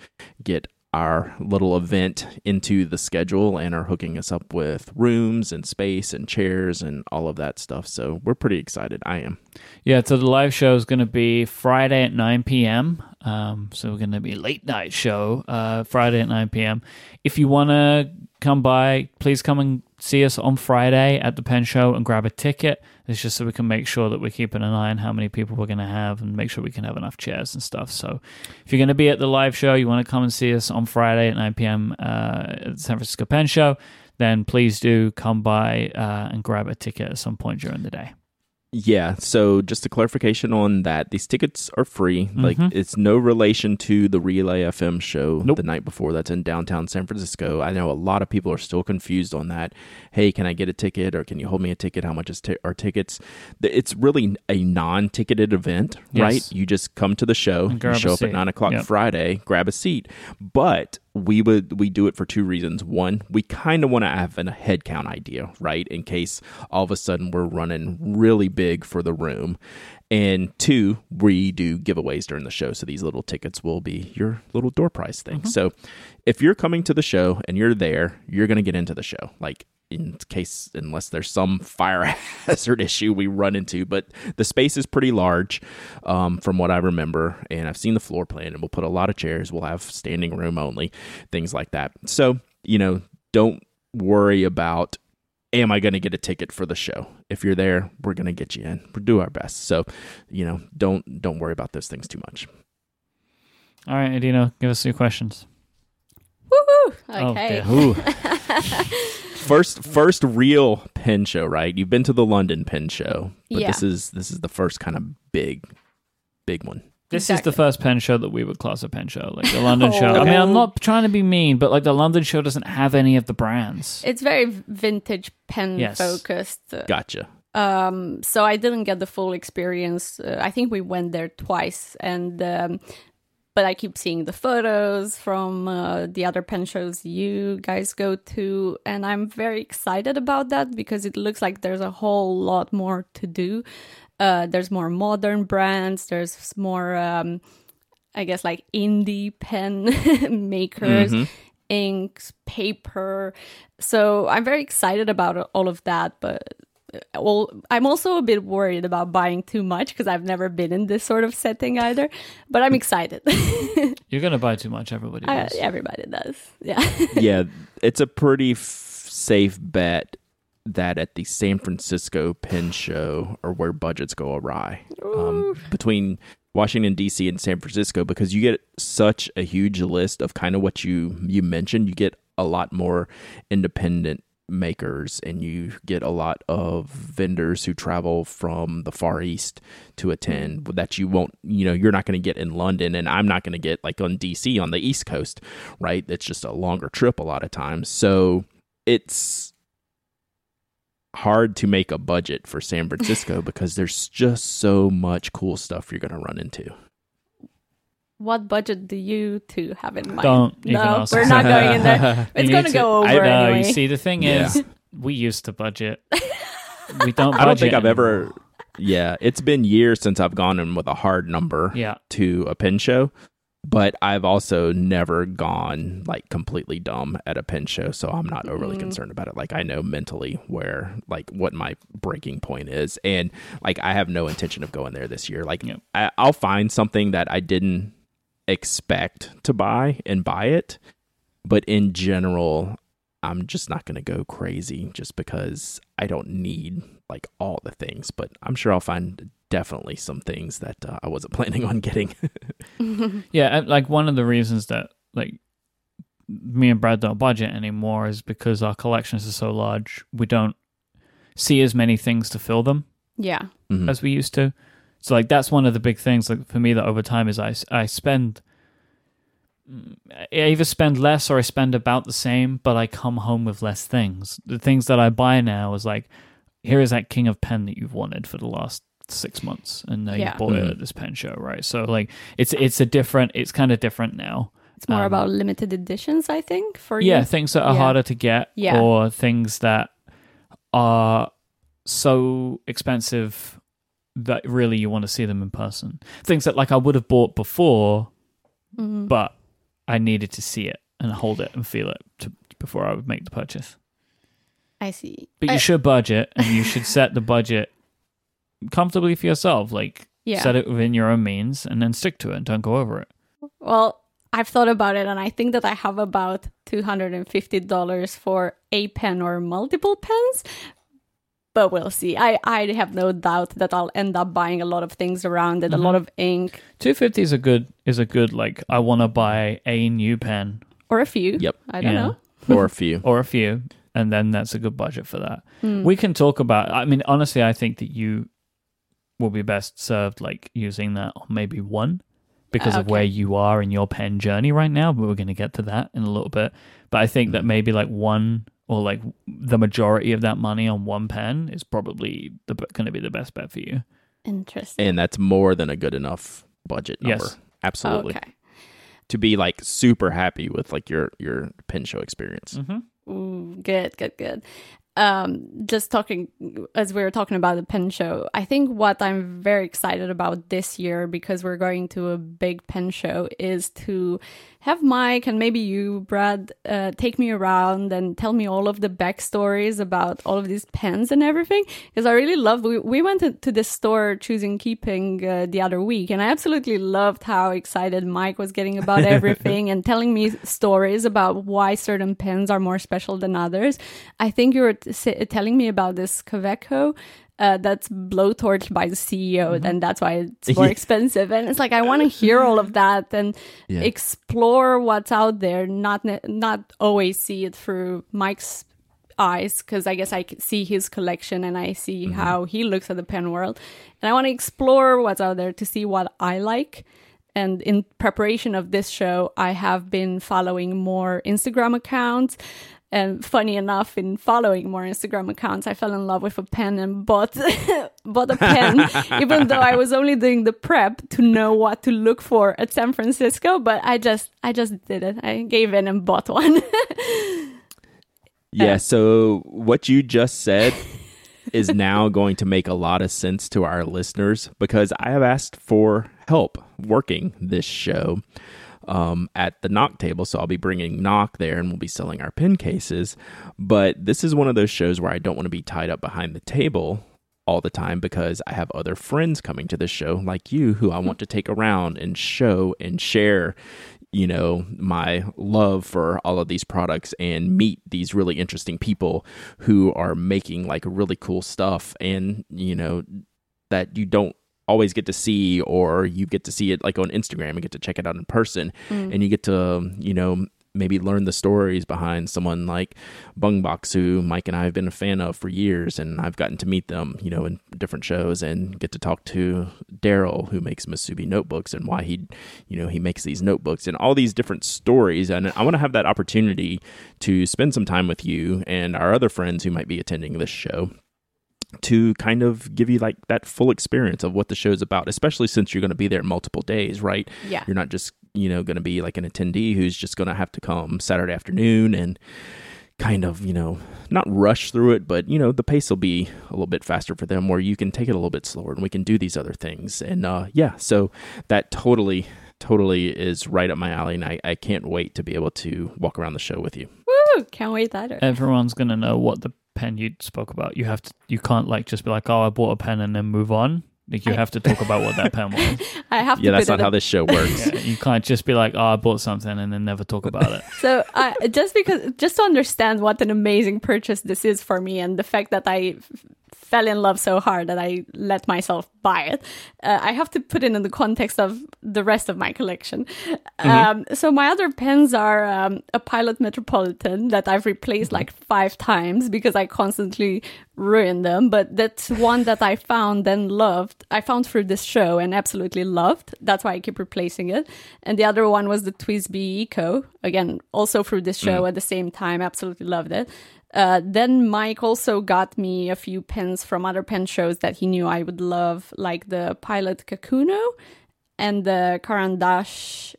get our little event into the schedule and are hooking us up with rooms and space and chairs and all of that stuff. So we're pretty excited. I am. Yeah, so the live show is going to be Friday at 9 p.m. So we're going to be a late night show Friday at 9 p.m. If you want to come by, please come and see us on Friday at the Pen Show and grab a ticket. It's just so we can make sure that we're keeping an eye on how many people we're going to have and make sure we can have enough chairs and stuff. So if you're going to be at the live show, you want to come and see us on Friday at 9 p.m. At the San Francisco Pen Show, then please do come by and grab a ticket at some point during the day. Yeah, so just a clarification on that. These tickets are free. It's no relation to the Relay FM show the night before. That's in downtown San Francisco. I know a lot of people are still confused on that. Hey, can I get a ticket, or can you hold me a ticket? How much are tickets? It's really a non-ticketed event, right? You just come to the show, you show up at 9 o'clock Friday, grab a seat. But we do it for two reasons. One, we kind of want to have a head count idea, right? In case all of a sudden we're running really big for the room. And two, we do giveaways during the show. So these little tickets will be your little door prize thing. So if you're coming to the show and you're there, you're going to get into the show. Unless there's some fire hazard issue we run into, but the space is pretty large from what I remember, and I've seen the floor plan, and we'll put a lot of chairs, we'll have standing room only, things like that. So, don't worry about, am I going to get a ticket for the show? If you're there, we're going to get you in. We'll do our best. So, don't worry about those things too much. All right, Adina, give us your questions. Woohoo! Okay. First real pen show, right? You've been to the London pen show, but this is the first kind of big one. This is the first pen show that we would class a pen show, like the London show. Okay. I mean, I'm not trying to be mean, but the London show doesn't have any of the brands. It's very vintage pen focused. Gotcha. So I didn't get the full experience. I think we went there twice, and but I keep seeing the photos from the other pen shows you guys go to. And I'm very excited about that because it looks like there's a whole lot more to do. There's more modern brands. There's more, indie pen makers, inks, paper. So I'm very excited about all of that. But I'm also a bit worried about buying too much because I've never been in this sort of setting either, but I'm excited. You're going to buy too much. Everybody does. Everybody does. Yeah. Yeah. It's a pretty safe bet that at the San Francisco Pen Show are where budgets go awry between Washington, D.C. and San Francisco, because you get such a huge list of kind of what you mentioned. You get a lot more independent makers, and you get a lot of vendors who travel from the Far East to attend that you won't, you're not going to get in London, and I'm not going to get like on DC on the East Coast, right? That's just a longer trip a lot of times. So it's hard to make a budget for San Francisco because there's just so much cool stuff you're going to run into. What budget do you two have in mind? No, we're not going in there. It's going to go over anyway. You see, the thing is, we used to budget. We don't budget. I don't think I've ever... Yeah, it's been years since I've gone in with a hard number to a pen show, but I've also never gone like completely dumb at a pen show, so I'm not overly concerned about it. Like, I know mentally where, like, what my breaking point is, and like, I have no intention of going there this year. Like, I'll find something that I didn't expect to buy and buy it, but in general I'm just not going to go crazy just because I don't need like all the things, but I'm sure I'll find definitely some things that I wasn't planning on getting. Yeah, like one of the reasons that like me and Brad don't budget anymore is because our collections are so large, we don't see as many things to fill them as we used to. So, like, that's one of the big things, like, for me that over time is I either spend less or I spend about the same, but I come home with less things. The things that I buy now is, like, here is that King of Pen that you've wanted for the last 6 months, and now you bought it at this pen show, right? So, like, it's kind of different now. It's more about limited editions, I think, for you. Yeah, things that are harder to get or things that are so expensive that really you want to see them in person. Things that like I would have bought before, but I needed to see it and hold it and feel it before I would make the purchase. I see. But you should budget, and you should set the budget comfortably for yourself. Like set it within your own means and then stick to it and don't go over it. Well, I've thought about it, and I think that I have about $250 for a pen or multiple pens. But we'll see. I have no doubt that I'll end up buying a lot of things around it, a lot of ink. $250 is a good like, I want to buy a new pen. Or a few. Yep. I don't know. Or a few. And then that's a good budget for that. We can talk about, I mean, honestly, I think that you will be best served like using that on maybe one because of where you are in your pen journey right now. But we're going to get to that in a little bit. But I think that maybe like one... or like the majority of that money on one pen is probably going to be the best bet for you. Interesting. And that's more than a good enough budget number. Yes. Absolutely. Okay. To be like super happy with like your pen show experience. Mm-hmm. Ooh, good. Just talking, as we were talking about the pen show, I think what I'm very excited about this year, because we're going to a big pen show, is to have Mike and maybe you, Brad, take me around and tell me all of the backstories about all of these pens and everything. Because I really loved, we went to this store, Choosing Keeping, the other week, and I absolutely loved how excited Mike was getting about everything and telling me stories about why certain pens are more special than others. I think you were telling me about this Kaweco that's blowtorched by the CEO, and that's why it's more expensive. And it's like, I want to hear all of that and explore what's out there, not always see it through Mike's eyes, because I guess I see his collection and I see how he looks at the pen world. And I want to explore what's out there to see what I like. And in preparation of this show, I have been following more Instagram accounts. And funny enough, in following more Instagram accounts, I fell in love with a pen and bought a pen, even though I was only doing the prep to know what to look for at San Francisco. But I just did it. I gave in and bought one. Yeah. So what you just said is now going to make a lot of sense to our listeners, because I have asked for help working this show. at the Nock table. So I'll be bringing Nock there and we'll be selling our pen cases. But this is one of those shows where I don't want to be tied up behind the table all the time, because I have other friends coming to the show like you who I want to take around and show and share, you know, my love for all of these products and meet these really interesting people who are making like really cool stuff, and, you know, that you don't always get to see, or you get to see it like on Instagram and get to check it out in person. And you get to, you know, maybe learn the stories behind someone like Bungbox, who Mike and I have been a fan of for years, and I've gotten to meet them, you know, in different shows, and get to talk to Daryl, who makes Masubi notebooks, and why he, you know, he makes these notebooks and all these different stories. And I want to have that opportunity to spend some time with you and our other friends who might be attending this show, to kind of give you like that full experience of what the show's about, especially since you're going to be there multiple days, right? Yeah. You're not just, you know, going to be like an attendee who's just going to have to come Saturday afternoon and kind of, you know, not rush through it, but, you know, the pace will be a little bit faster for them, where you can take it a little bit slower and we can do these other things. And yeah, so that totally is right up my alley, and I can't wait to be able to walk around the show with you. Woo! Can't wait either. Everyone's going to know what the pen you spoke about. You have to, you can't like just be like, oh, I bought a pen and then move on. Like, you have to talk about what that pen was. I have to. Yeah, that's not how this show works. Yeah, you can't just be like, oh, I bought something and then never talk about it. So just to understand what an amazing purchase this is for me, and the fact that I fell in love so hard that I let myself buy it, I have to put it in the context of the rest of my collection. So my other pens are a Pilot Metropolitan that I've replaced like 5 times because I constantly ruin them, but that's one that I found and loved. I found through this show and absolutely loved. That's why I keep replacing it. And the other one was the TWSBI Eco, again, also through this show at the same time, absolutely loved it. Then Mike also got me a few pens from other pen shows that he knew I would love, like the Pilot Kakuno and the Karandash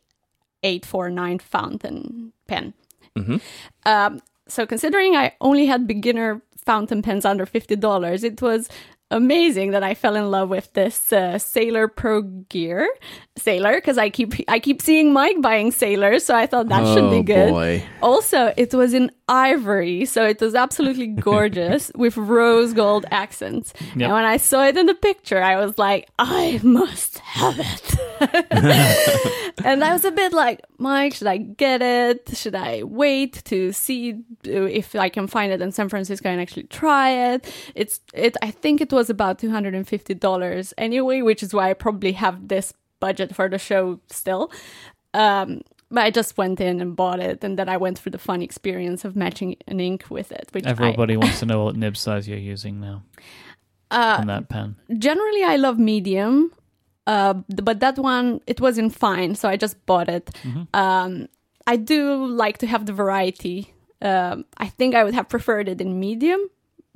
849 fountain pen. So considering I only had beginner fountain pens under $50, it was amazing that I fell in love with this Sailor Pro Gear Sailor, because I keep seeing Mike buying Sailor, so I thought that should be good. Boy. Also, it was in ivory, so it was absolutely gorgeous with rose gold accents. Yep. And when I saw it in the picture, I was like, I must have it. And I was a bit like, Mike, should I get it? Should I wait to see if I can find it in San Francisco and actually try it? I think it was about $250 anyway, which is why I probably have this budget for the show still. But I just went in and bought it, and then I went through the fun experience of matching an ink with it. Which everybody wants to know what nib size you're using now on that pen. Generally, I love medium, but that one, it was in fine, so I just bought it. I do like to have the variety. I think I would have preferred it in medium,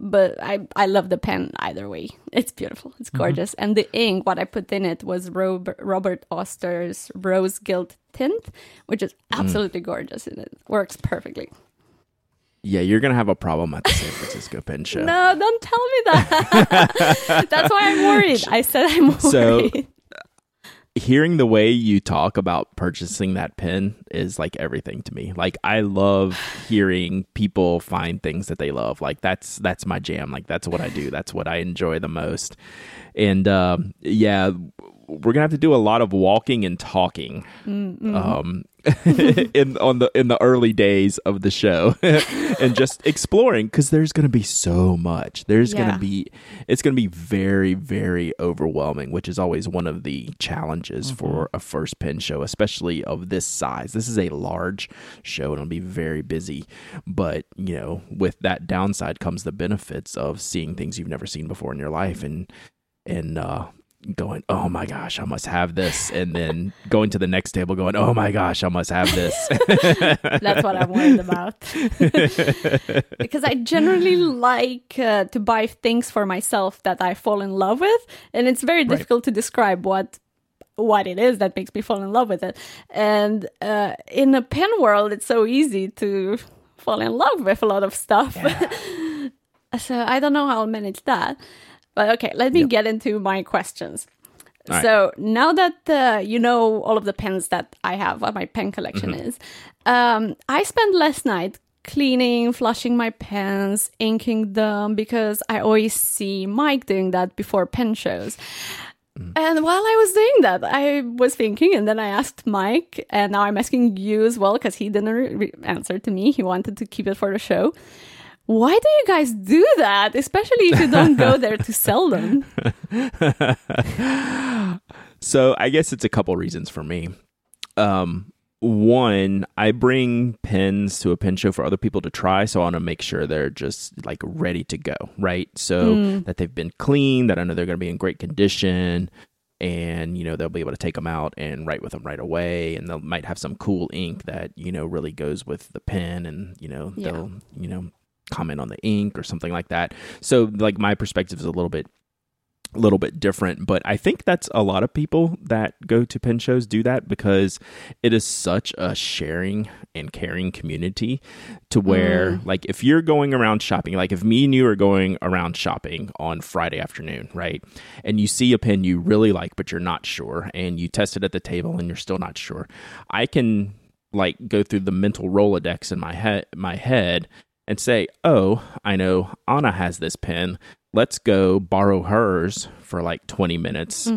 but I love the pen either way. It's beautiful. It's gorgeous. And the ink, what I put in it was Robert Oster's Rose Gilt Tint, which is absolutely gorgeous, and it works perfectly. Yeah, you're going to have a problem at the San Francisco Pen Show. No, don't tell me that. That's why I'm worried. I said I'm worried. So, hearing the way you talk about purchasing that pen is like everything to me. Like, I love hearing people find things that they love. Like, that's my jam. Like, that's what I do. That's what I enjoy the most. And yeah, we're gonna have to do a lot of walking and talking in the early days of the show, and just exploring, because there's gonna be so much. It's gonna be very, very overwhelming, which is always one of the challenges for a first pen show, especially of this size. This is a large show and it'll be very busy, but, you know, with that downside comes the benefits of seeing things you've never seen before in your life, and going, oh my gosh, I must have this, and then going to the next table going, oh my gosh, I must have this. That's what I'm worried about. Because I generally like to buy things for myself that I fall in love with, and it's very difficult to describe what it is that makes me fall in love with it. And in a pen world, it's so easy to fall in love with a lot of stuff. Yeah. So I don't know how I'll manage that. But okay, let me get into my questions. Right. So now that you know all of the pens that I have, what my pen collection is, I spent last night cleaning, flushing my pens, inking them, because I always see Mike doing that before pen shows. And while I was doing that, I was thinking, and then I asked Mike, and now I'm asking you as well, because he didn't answer to me. He wanted to keep it for the show. Why do you guys do that, especially if you don't go there to sell them? So I guess it's a couple reasons for me. One, I bring pens to a pen show for other people to try, so I want to make sure they're just like ready to go, right? So that they've been cleaned, that I know they're going to be in great condition, and you know they'll be able to take them out and write with them right away, and they might have some cool ink that you know really goes with the pen, and you know they'll comment on the ink or something like that. So like my perspective is a little bit different, but I think that's a lot of people that go to pen shows do that, because it is such a sharing and caring community to where like if you're going around shopping, like if me and you are going around shopping on Friday afternoon, right, and you see a pen you really like but you're not sure, and you test it at the table and you're still not sure, I can like go through the mental Rolodex in my head and say, oh, I know Anna has this pen. Let's go borrow hers for like 20 minutes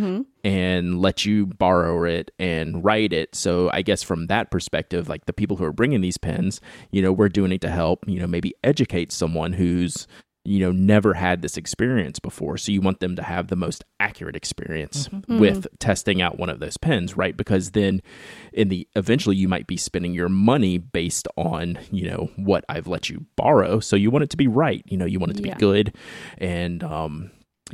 and let you borrow it and write it. So I guess from that perspective, like the people who are bringing these pens, you know, we're doing it to help, you know, maybe educate someone who's, you know, never had this experience before. So you want them to have the most accurate experience with testing out one of those pens, right? Because then eventually you might be spending your money based on, you know, what I've let you borrow. So you want it to be right, you know, you want it to be good. And,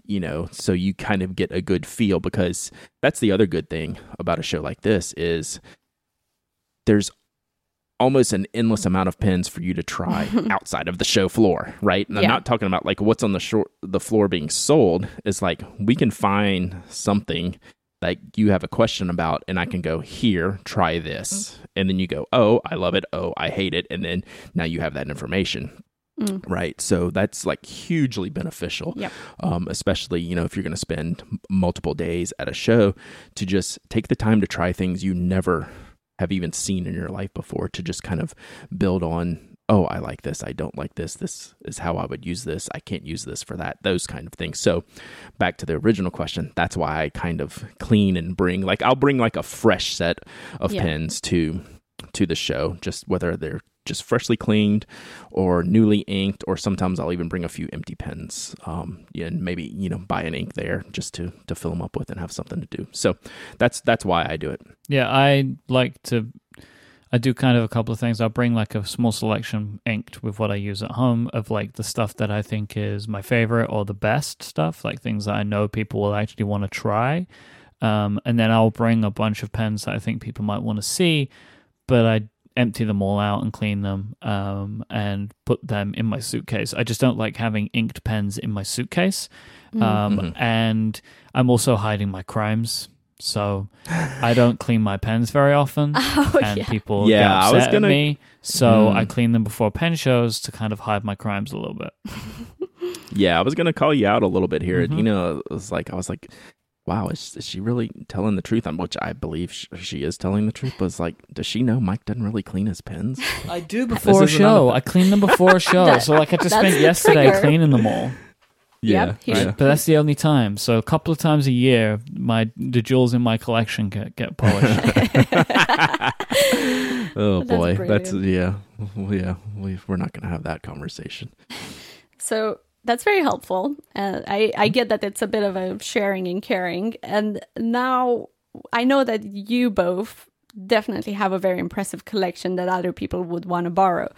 you know, so you kind of get a good feel, because that's the other good thing about a show like this is there's almost an endless amount of pens for you to try outside of the show floor, right? And I'm not talking about like what's on the floor being sold. It's like we can find something that you have a question about, and I can go, here, try this. And then you go, oh, I love it. Oh, I hate it. And then now you have that information. Right. So that's like hugely beneficial, especially, you know, if you're going to spend multiple days at a show, to just take the time to try things you never have even seen in your life before, to just kind of build on, oh, I like this, I don't like this, this is how I would use this, I can't use this for that, those kind of things. So back to the original question, that's why I kind of clean and bring, like I'll bring like a fresh set of pens to the show, just whether they're just freshly cleaned or newly inked, or sometimes I'll even bring a few empty pens and maybe, you know, buy an ink there just to fill them up with and have something to do. So that's why I do it. Yeah, I do kind of a couple of things. I'll bring like a small selection inked with what I use at home of like the stuff that I think is my favorite or the best stuff, like things that I know people will actually want to try. And then I'll bring a bunch of pens that I think people might want to see, but I empty them all out and clean them and put them in my suitcase. I just don't like having inked pens in my suitcase. And I'm also hiding my crimes. So I don't clean my pens very often and people get upset at me. So I clean them before pen shows to kind of hide my crimes a little bit. I was going to call you out a little bit here. You know, I was like, wow, is she really telling the truth? Which I believe she is telling the truth, but it's like, does she know Mike doesn't really clean his pens? I do before a show. I clean them before a show. So like I just spent yesterday cleaning them all. But that's the only time. So a couple of times a year, the jewels in my collection get polished. Oh, that's boy. Brilliant. We're not going to have that conversation. So that's very helpful. I get that it's a bit of a sharing and caring. And now I know that you both definitely have a very impressive collection that other people would want to borrow.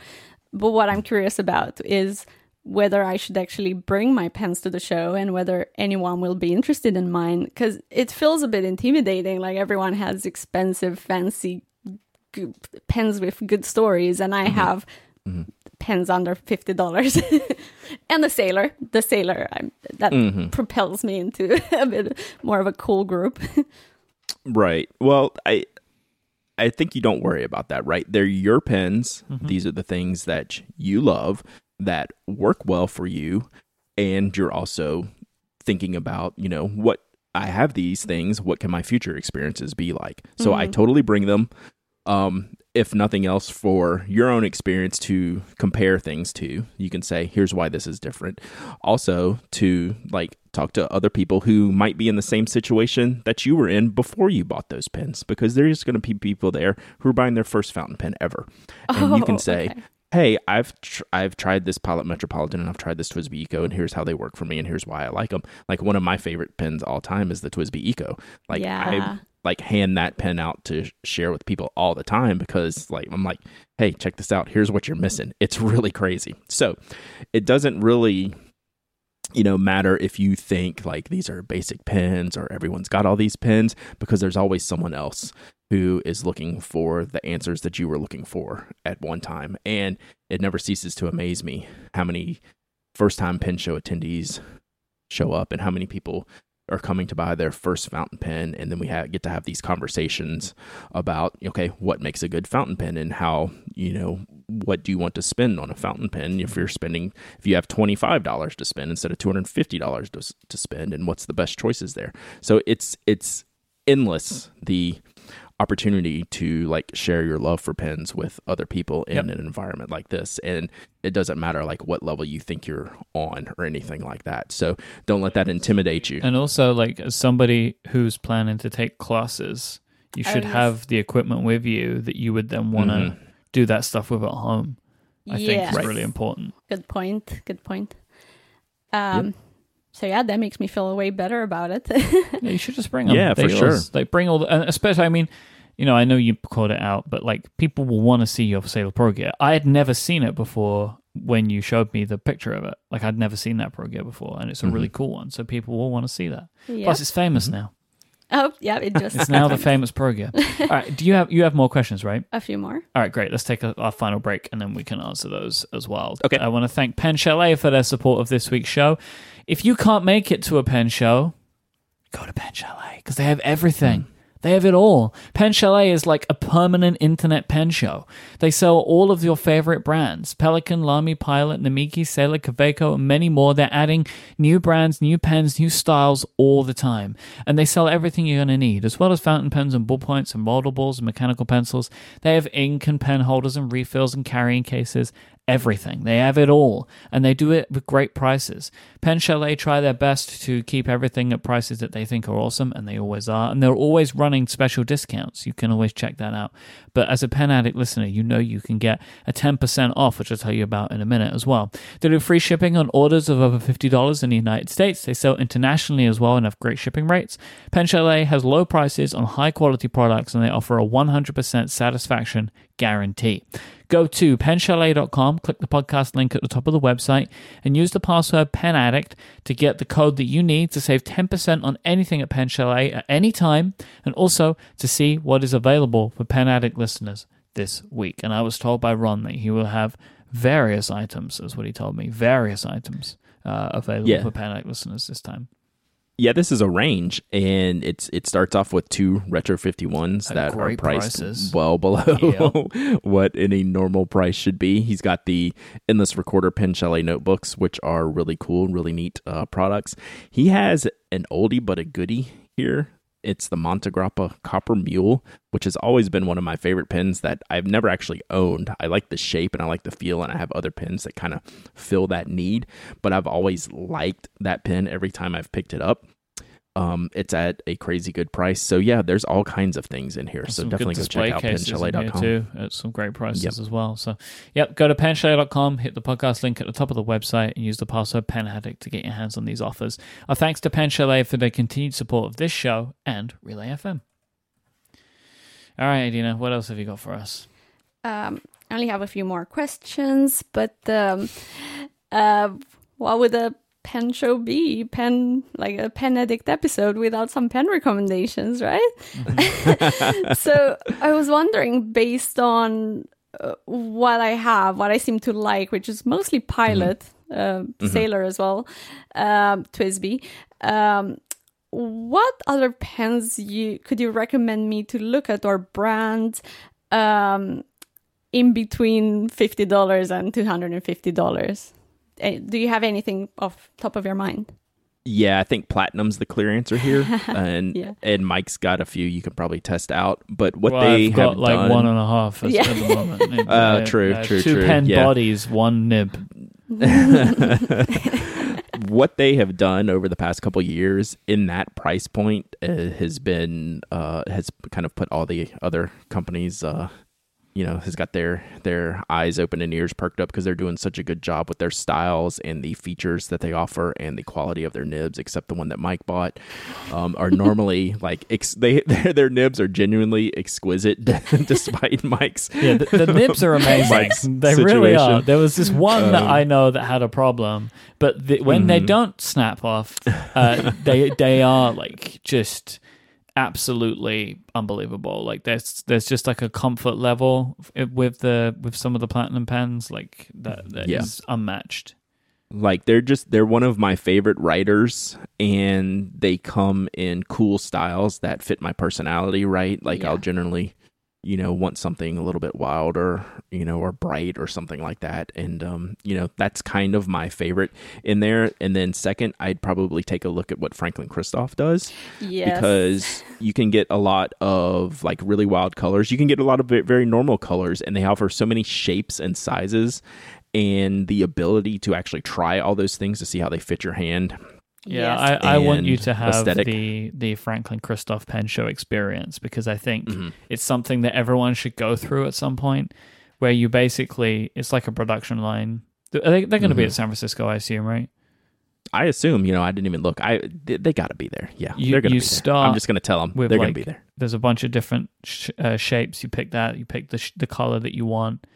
But what I'm curious about is whether I should actually bring my pens to the show and whether anyone will be interested in mine, because it feels a bit intimidating. Like everyone has expensive, fancy pens with good stories, and I have pens under $50 and the Sailor that propels me into a bit more of a cool group. Right. Well, I think you don't worry about that, right? They're your pens. These are the things that you love that work well for you. And you're also thinking about, you know, what I have these things. What can my future experiences be like? So I totally bring them, if nothing else, for your own experience to compare things to. You can say, here's why this is different. Also, to like talk to other people who might be in the same situation that you were in before you bought those pens, because there's going to be people there who are buying their first fountain pen ever. And you can say... Okay. Hey, I've tried this Pilot Metropolitan and I've tried this TWSBI Eco, and here's how they work for me and here's why I like them. Like, one of my favorite pens all time is the TWSBI Eco. Like, yeah. I like hand that pen out to share with people all the time because like I'm like, hey, check this out. Here's what you're missing. It's really crazy. So it doesn't really, you know, matter if you think like these are basic pens or everyone's got all these pens, because there's always someone else who is looking for the answers that you were looking for at one time. And it never ceases to amaze me how many first-time pen show attendees show up and how many people are coming to buy their first fountain pen. And then we get to have these conversations about, okay, what makes a good fountain pen and how, you know, what do you want to spend on a fountain pen if you have $25 to spend instead of $250 to spend, and what's the best choices there. So it's endless, the opportunity to like share your love for pens with other people in an environment like this. And it doesn't matter like what level you think you're on or anything like that. So don't let that intimidate you. And also, like, as somebody who's planning to take classes, you should have the equipment with you that you would then want to do that stuff with at home. I think it's really important. Good point. So yeah, that makes me feel way better about it. You should just bring them. Yeah, for sure. Like, bring all the, and especially, I mean, you know, I know you called it out, but like, people will want to see your Sailor Pro gear. I had never seen it before when you showed me the picture of it. Like, I'd never seen that Pro gear before, and it's a really cool one. So people will want to see that. Yep. Plus, it's famous now. Oh yeah, it just it's now the famous Pro gear. All right, do you have more questions, right? A few more. All right, great. Let's take our final break, and then we can answer those as well. Okay. I want to thank Pen Chalet for their support of this week's show. If you can't make it to a pen show, go to Pen Chalet, because they have everything. They have it all. Pen Chalet is like a permanent internet pen show. They sell all of your favorite brands. Pelican, Lamy, Pilot, Namiki, Sailor, Kaweco, and many more. They're adding new brands, new pens, new styles all the time. And they sell everything you're going to need, as well as fountain pens and ballpoints and roldables and mechanical pencils. They have ink and pen holders and refills and carrying cases. Everything. They have it all, and they do it with great prices. Pen Chalet try their best to keep everything at prices that they think are awesome, and they always are, and they're always running special discounts. You can always check that out. But as a Pen Addict listener, you know you can get a 10% off, which I'll tell you about in a minute as well. They do free shipping on orders of over $50 in the United States. They sell internationally as well and have great shipping rates. Pen Chalet has low prices on high-quality products, and they offer a 100% satisfaction guarantee. Go to penchalet.com, click the podcast link at the top of the website, and use the password PenAddict to get the code that you need to save 10% on anything at Pen Chalet at any time, and also to see what is available for Pen Addict listeners this week. And I was told by Ron that he will have various items, is what he told me, various items available for Pen Addict listeners this time. Yeah, this is a range, and it starts off with two Retro 51s that are priced well below what any normal price should be. He's got the Endless Recorder Pen Chalet notebooks, which are really cool, really neat products. He has an oldie but a goodie here. It's the Monte Grappa Copper Mule, which has always been one of my favorite pens that I've never actually owned. I like the shape and I like the feel, and I have other pens that kind of fill that need, but I've always liked that pen every time I've picked it up. It's at a crazy good price. So yeah, there's all kinds of things in here. So definitely go check out penchalet.com too, at some great prices as well. So go to penchalet.com, hit the podcast link at the top of the website, and use the password PenAddict to get your hands on these offers. Our thanks to Pen Chalet for their continued support of this show and Relay FM. All right, Adina, what else have you got for us? I only have a few more questions, but what would the pen show be? Like a Pen Addict episode without some pen recommendations, right? So I was wondering, based on what I seem to like, which is mostly Pilot, Sailor as well, TWSBI, what other pens could you recommend me to look at, or brands in between $50 and $250? Do you have anything off top of your mind? Yeah, I think Platinum's the clearancer here, and and Mike's got a few you can probably test out. But what they I've got have like done, 1.5 at the moment. True. Two pen bodies, one nib. What they have done over the past couple of years in that price point has been has kind of put all the other companies, you know, has got their eyes open and ears perked up because they're doing such a good job with their styles and the features that they offer and the quality of their nibs, except the one that Mike bought, are normally like their nibs are genuinely exquisite despite Mike's. Yeah, the nibs are amazing. They really are. There was this one that I know that had a problem, but when they don't snap off, they are like just absolutely unbelievable. Like there's just like a comfort level with some of the Platinum pens like that is unmatched. Like they're one of my favorite writers, and they come in cool styles that fit my personality, right? Like I'll generally, you know, want something a little bit wilder, you know, or bright or something like that. And, you know, that's kind of my favorite in there. And then second, I'd probably take a look at what Franklin Christoph does, because you can get a lot of like really wild colors. You can get a lot of very normal colors, and they offer so many shapes and sizes and the ability to actually try all those things to see how they fit your hand. Yeah, I want you to have the Franklin Christoph Pen Show experience, because I think it's something that everyone should go through at some point, where you basically, it's like a production line. They're going to be at San Francisco, I assume, right? I assume, you know, I didn't even look. They got to be there. Yeah, they're going to be there. I'm just going to tell them they're going to be there. There's a bunch of different shapes. You pick that. You pick the color that you want,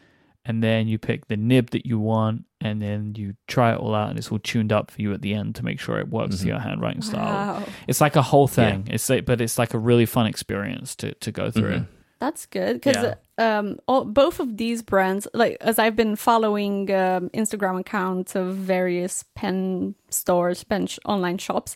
and then you pick the nib that you want, and then you try it all out, and it's all tuned up for you at the end to make sure it works to your handwriting style. Wow. It's like a whole thing. Yeah. But it's like a really fun experience to go through. Mm-hmm. That's good, because both of these brands, like as I've been following Instagram accounts of various pen stores, online shops,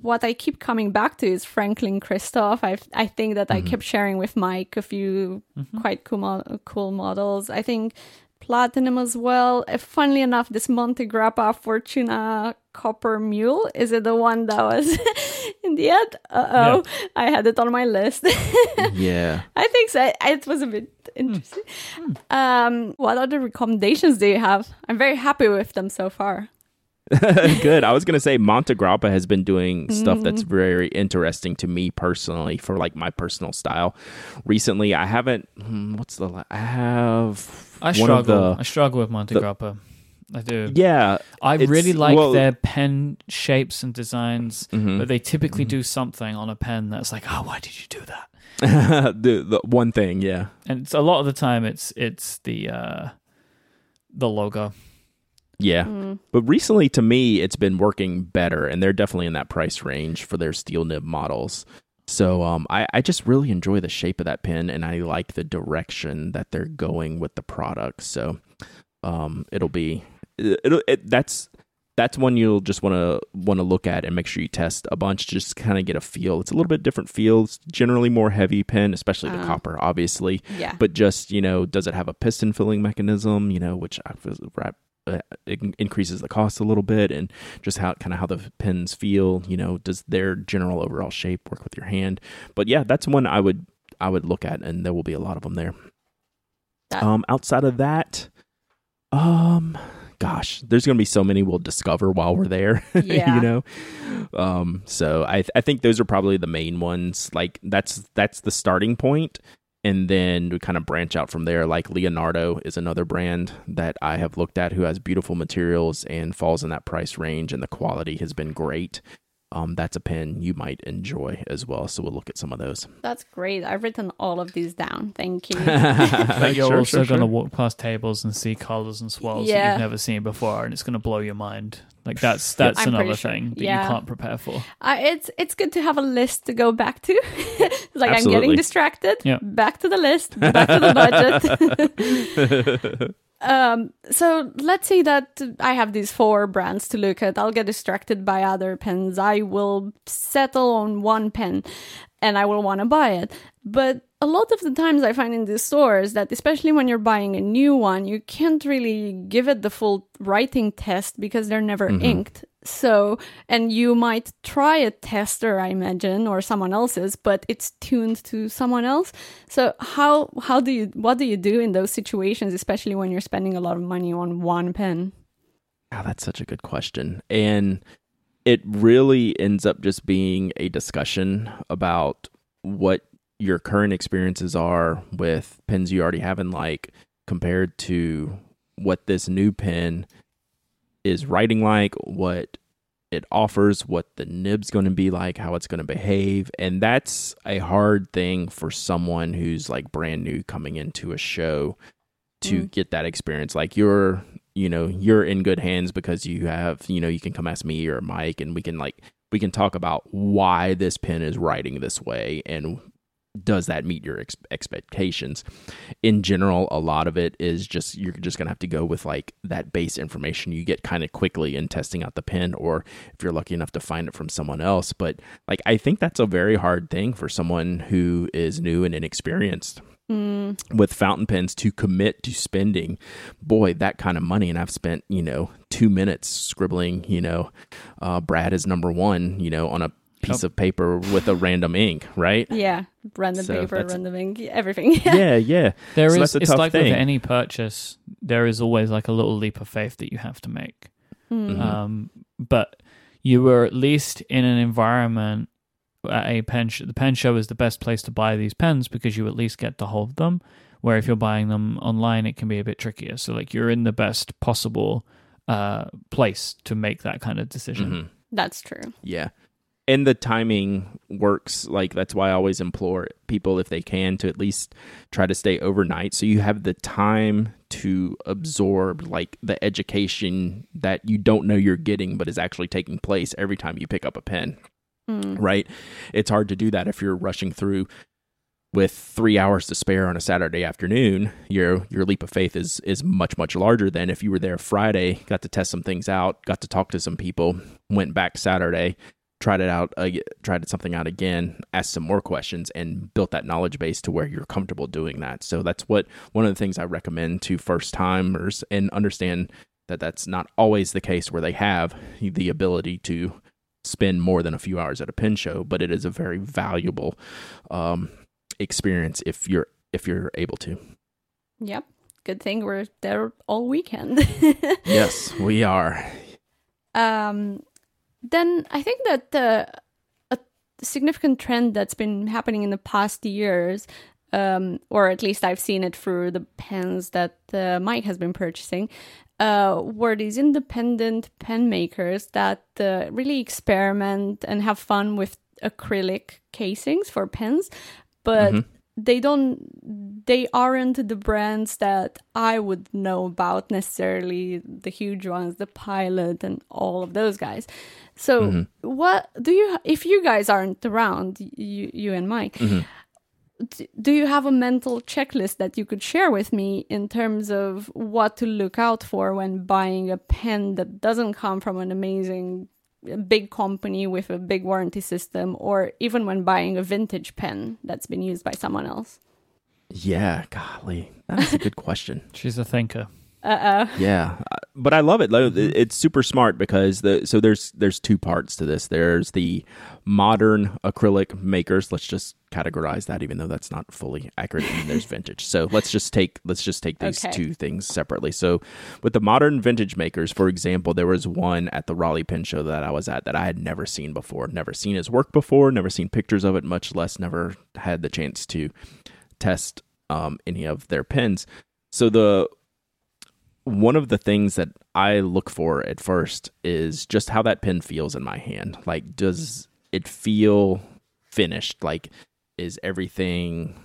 what I keep coming back to is Franklin Christoph. I think that I kept sharing with Mike a few quite cool models. I think Platinum as well. Funnily enough, this Monte Grappa Fortuna Copper Mule, is it the one that was in the end? Yeah. I had it on my list. Yeah. I think so. It was a bit interesting. Mm. What other recommendations do you have? I'm very happy with them so far. Good. I was going to say Monte Grappa has been doing stuff that's very interesting to me personally for like my personal style. Recently, I haven't. I struggle with Monte Grappa. I do. Yeah. I really like their pen shapes and designs, but they typically do something on a pen that's like, oh, why did you do that? the one thing, yeah. And it's, a lot of the time, it's the logo. Yeah, but recently to me, it's been working better, and they're definitely in that price range for their steel nib models. So I just really enjoy the shape of that pen, and I like the direction that they're going with the product. So that's one you'll just want to look at and make sure you test a bunch, just kind of get a feel. It's a little bit different feel. It's generally more heavy pen, especially the copper, obviously. Yeah. But just, you know, does it have a piston filling mechanism? You know, which I feel right. It increases the cost a little bit, and just how the pens feel, you know, does their general overall shape work with your hand? But yeah, that's one I would look at, and there will be a lot of them there. Outside of that, gosh, there's going to be so many we'll discover while we're there, you know? So I think those are probably the main ones. Like that's the starting point. And then we kind of branch out from there. Like Leonardo is another brand that I have looked at who has beautiful materials and falls in that price range, and the quality has been great. That's a pen you might enjoy as well. So we'll look at some of those. That's great. I've written all of these down. Thank you. But you're going to walk past tables and see colors and swirls that you've never seen before, and it's going to blow your mind. Like that's another thing that you can't prepare for. It's good to have a list to go back to. Like absolutely. I'm getting distracted. Yeah. Back to the list. Back to the budget. So let's say that I have these four brands to look at. I'll get distracted by other pens. I will settle on one pen, and I will want to buy it. But a lot of the times I find in these stores that, especially when you're buying a new one, you can't really give it the full writing test because they're never inked. So, and you might try a tester, I imagine, or someone else's, but it's tuned to someone else. So what do you do in those situations, especially when you're spending a lot of money on one pen? Oh, that's such a good question. And it really ends up just being a discussion about what your current experiences are with pens you already have in like compared to what this new pen is writing like, what it offers, what the nib's going to be like, how it's going to behave. And that's a hard thing for someone who's like brand new coming into a show to get that experience. Like you're in good hands because you have, you can come ask me or Mike and we can talk about why this pen is writing this way and does that meet your expectations? In general, a lot of it is just, you're just going to have to go with like that base information you get kind of quickly in testing out the pen, or if you're lucky enough to find it from someone else. But like, I think that's a very hard thing for someone who is new and inexperienced with fountain pens to commit to spending, that kind of money. And I've spent, 2 minutes scribbling, Brad is number one, on a piece of paper with a random ink, right? Yeah, random ink, everything. Yeah. It's tough with any purchase, there is always like a little leap of faith that you have to make. But you were at least in an environment at a pen show. The pen show is the best place to buy these pens because you at least get to hold them, where if you're buying them online, it can be a bit trickier. So like you're in the best possible place to make that kind of decision. That's true. Yeah. And the timing works. Like, that's why I always implore people, if they can, to at least try to stay overnight so you have the time to absorb like the education that you don't know you're getting but is actually taking place every time you pick up a pen, right? It's hard to do that if you're rushing through with 3 hours to spare on a Saturday afternoon. Your leap of faith is much, much larger than if you were there Friday, got to test some things out, got to talk to some people, went back Saturday, tried something out again, asked some more questions, and built that knowledge base to where you're comfortable doing that. So that's one of the things I recommend to first timers, and understand that that's not always the case where they have the ability to spend more than a few hours at a pen show, but it is a very valuable experience if you're able to. Yep. Good thing we're there all weekend. Yes, we are. Then I think that a significant trend that's been happening in the past years, or at least I've seen it through the pens that Mike has been purchasing, were these independent pen makers that really experiment and have fun with acrylic casings for pens, but they aren't the brands that I would know about necessarily, the huge ones, the Pilot and all of those guys. So what do you, if you guys aren't around, you and Mike, do you have a mental checklist that you could share with me in terms of what to look out for when buying a pen that doesn't come from an amazing big company with a big warranty system, or even when buying a vintage pen that's been used by someone else? Yeah, golly, that's a good question. She's a thinker. Yeah, but I love it. It's super smart because there's two parts to this. There's the modern acrylic makers. Let's just categorize that, even though that's not fully accurate. And there's vintage. So let's just take these two things separately. So with the modern vintage makers, for example, there was one at the Raleigh Pen Show that I was at that I had never seen before, never seen his work before, never seen pictures of it, much less never had the chance to test any of their pens. So one of the things that I look for at first is just how that pen feels in my hand. Like, does it feel finished? Like, is everything,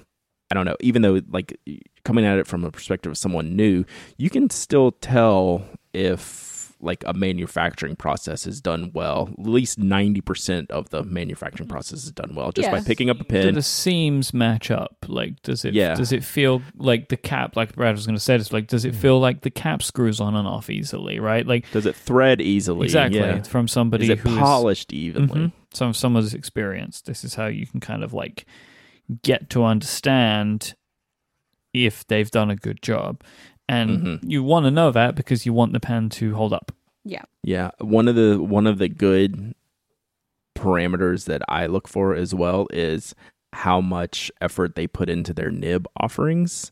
I don't know, even though like coming at it from a perspective of someone new, you can still tell if like a manufacturing process is done well. At least 90% of the manufacturing process is done well just by picking up a pen. Do the seams match up? Like, does it feel like the cap, like Brad was going to say, it's like, does it feel like the cap screws on and off easily, right? Like, does it thread easily? Exactly. Yeah. From somebody who's polished evenly. Someone who's experienced. This is how you can kind of like get to understand if they've done a good job. And you want to know that because you want the pen to hold up. Yeah. Yeah. One of the good parameters that I look for as well is how much effort they put into their nib offerings.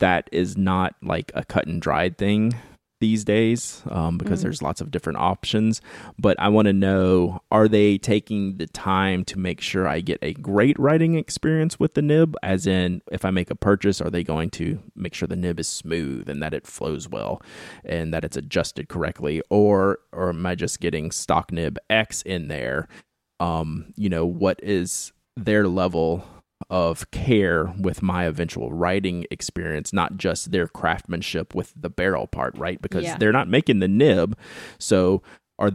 That is not like a cut and dried thing these days because there's lots of different options. But I want to know, are they taking the time to make sure I get a great writing experience with the nib? As in, if I make a purchase, are they going to make sure the nib is smooth and that it flows well and that it's adjusted correctly? Or am I just getting stock nib X in there? What is their level of care with my eventual writing experience, not just their craftsmanship with the barrel part, right? Because they're not making the nib. So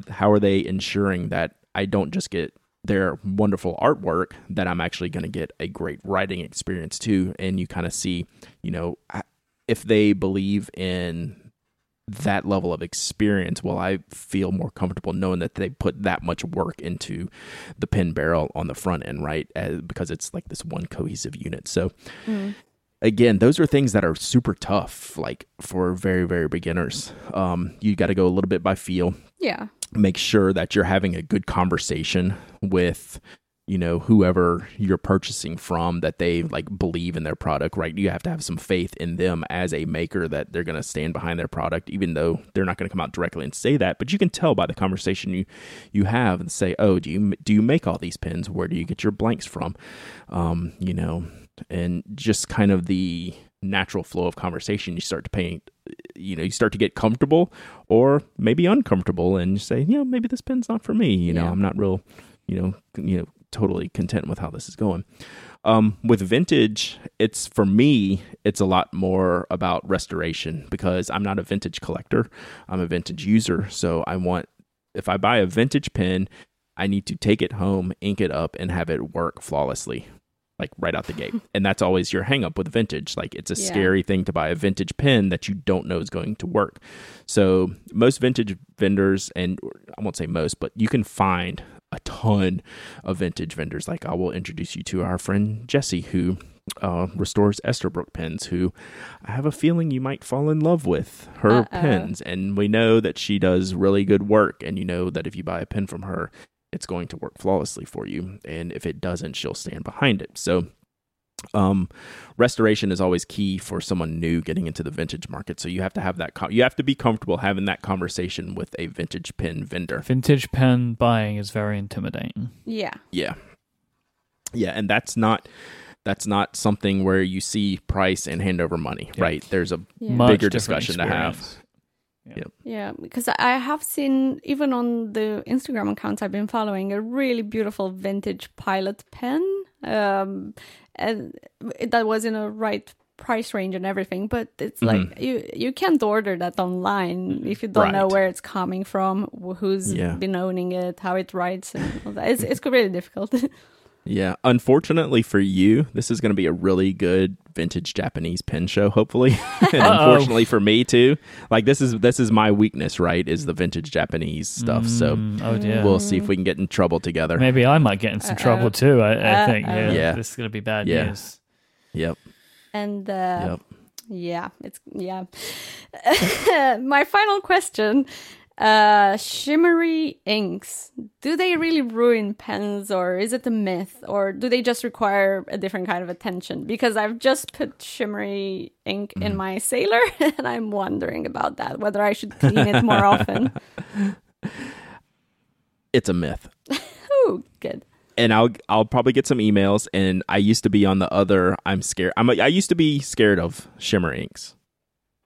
how are they ensuring that I don't just get their wonderful artwork, that I'm actually going to get a great writing experience too? And you kind of see, if they believe in that level of experience, well, I feel more comfortable knowing that they put that much work into the pen barrel on the front end, right? Because it's like this one cohesive unit. So again, those are things that are super tough, like for very, very beginners. You got to go a little bit by feel. Yeah. Make sure that you're having a good conversation with, whoever you're purchasing from, that they like believe in their product, right? You have to have some faith in them as a maker that they're going to stand behind their product, even though they're not going to come out directly and say that. But you can tell by the conversation you have and say, oh, do you make all these pens? Where do you get your blanks from? And just kind of the natural flow of conversation, you start to paint, you start to get comfortable or maybe uncomfortable and you say, maybe this pen's not for me. I'm not real, totally content with how this is going. With vintage, it's a lot more about restoration because I'm not a vintage collector. I'm a vintage user. So if I buy a vintage pen, I need to take it home, ink it up, and have it work flawlessly, like right out the gate. And that's always your hang up with vintage. Like it's a scary thing to buy a vintage pen that you don't know is going to work. So most vintage vendors, and I won't say most, but you can find a ton of vintage vendors. Like I will introduce you to our friend Jesse, who restores Esterbrook pens, who I have a feeling you might fall in love with her pens. And we know that she does really good work. And you know that if you buy a pen from her, it's going to work flawlessly for you. And if it doesn't, she'll stand behind it. So restoration is always key for someone new getting into the vintage market. So you have to have that. You have to be comfortable having that conversation with a vintage pen vendor. Vintage pen buying is very intimidating. Yeah. Yeah. Yeah. And that's not something where you see price and hand over money, right? There's a bigger discussion to have. Yeah, because I have seen, even on the Instagram accounts I've been following, a really beautiful vintage Pilot pen. And that was in a right price range and everything, but it's like you can't order that online if you don't know where it's coming from, who's been owning it, how it writes, and all that. It's really difficult. Yeah, unfortunately for you, this is going to be a really good vintage Japanese pen show, hopefully. And unfortunately for me too. Like this is my weakness, right? Is the vintage Japanese stuff. So we'll see if we can get in trouble together. Maybe I might get in some trouble too. I think this is going to be bad news. Yep. And my final question. Shimmery inks, do they really ruin pens, or is it a myth, or do they just require a different kind of attention? Because I've just put shimmery ink in my Sailor and I'm wondering about that, whether I should clean it more often. It's a myth. Oh, good. And I'll probably get some emails, and I used to be on the other, I used to be scared of shimmer inks.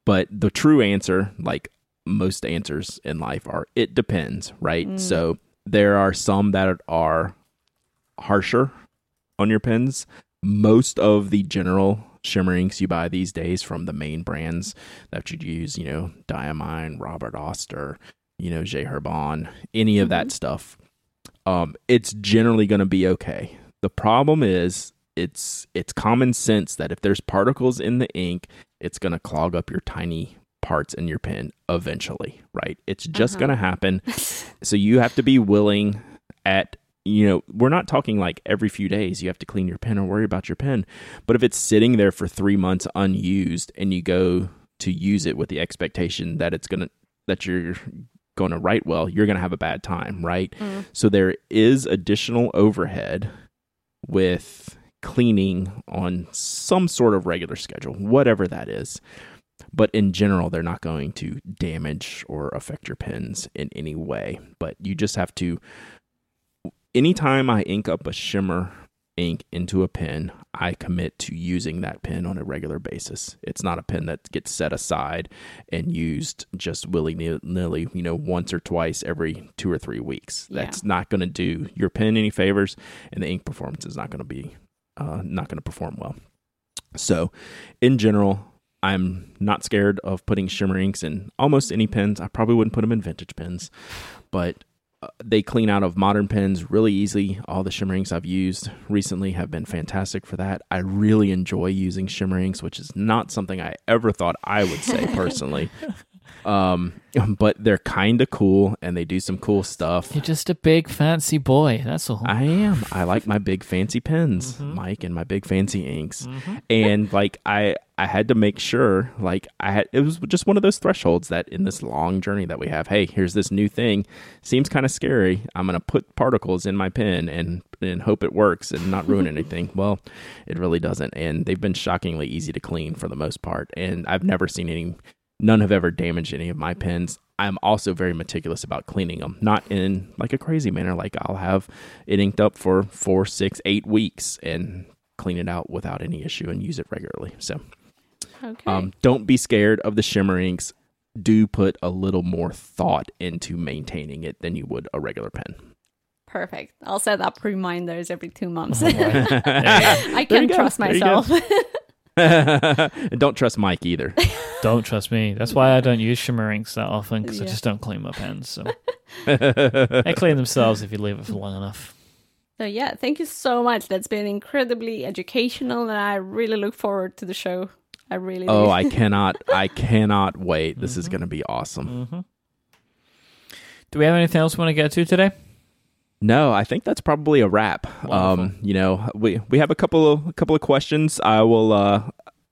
But the true answer, like most answers in life, are it depends, right? So there are some that are harsher on your pens. Most of the general shimmer inks you buy these days from the main brands that you'd use, Diamine, Robert Oster, J. Herbon, any of that stuff, it's generally going to be okay. The problem is it's common sense that if there's particles in the ink, it's going to clog up your tiny parts in your pen eventually, right? It's just going to happen. So you have to be willing at you know, we're not talking like every few days you have to clean your pen or worry about your pen. But if it's sitting there for 3 months unused and you go to use it with the expectation that it's gonna, that you're going to write well, you're going to have a bad time, right? Mm. So there is additional overhead with cleaning on some sort of regular schedule, whatever that is. But in general, they're not going to damage or affect your pens in any way. But you just have to, anytime I ink up a shimmer ink into a pen, I commit to using that pen on a regular basis. It's not a pen that gets set aside and used just willy-nilly, you know, once or twice every 2 or 3 weeks. Yeah. That's not going to do your pen any favors, and the ink performance is not going to be, not going to perform well. So in general, I'm not scared of putting shimmer inks in almost any pens. I probably wouldn't put them in vintage pens, but they clean out of modern pens really easy. All the shimmer inks I've used recently have been fantastic for that. I really enjoy using shimmer inks, which is not something I ever thought I would say personally. But they're kind of cool, and they do some cool stuff. You're just a big fancy boy, that's all. I am. I like my big fancy pens, mm-hmm. Mike, and my big fancy inks. Mm-hmm. And like I had to make sure, like it was just one of those thresholds that in this long journey that we have, hey, here's this new thing, seems kind of scary. I'm going to put particles in my pen and hope it works and not ruin anything. Well, it really doesn't. And they've been shockingly easy to clean for the most part. And I've never seen any. None have ever damaged any of my pens. I'm also very meticulous about cleaning them, not in like a crazy manner. Like I'll have it inked up for 4, 6, 8 weeks and clean it out without any issue and use it regularly. So okay. Don't be scared of the shimmer inks. Do put a little more thought into maintaining it than you would a regular pen. Perfect. I'll set up reminders every 2 months. Oh, wow. I can't trust myself. And don't trust Mike either. Don't trust me. That's why I don't use shimmer inks that often, because I just don't clean my pens. So they clean themselves if you leave it for long enough. So yeah, thank you so much. That's been incredibly educational, and I really look forward to the show. I really do. I cannot wait. This is going to be awesome. Mm-hmm. Do we have anything else we want to get to today? No, I think that's probably a wrap. You know, we have a couple of questions. I will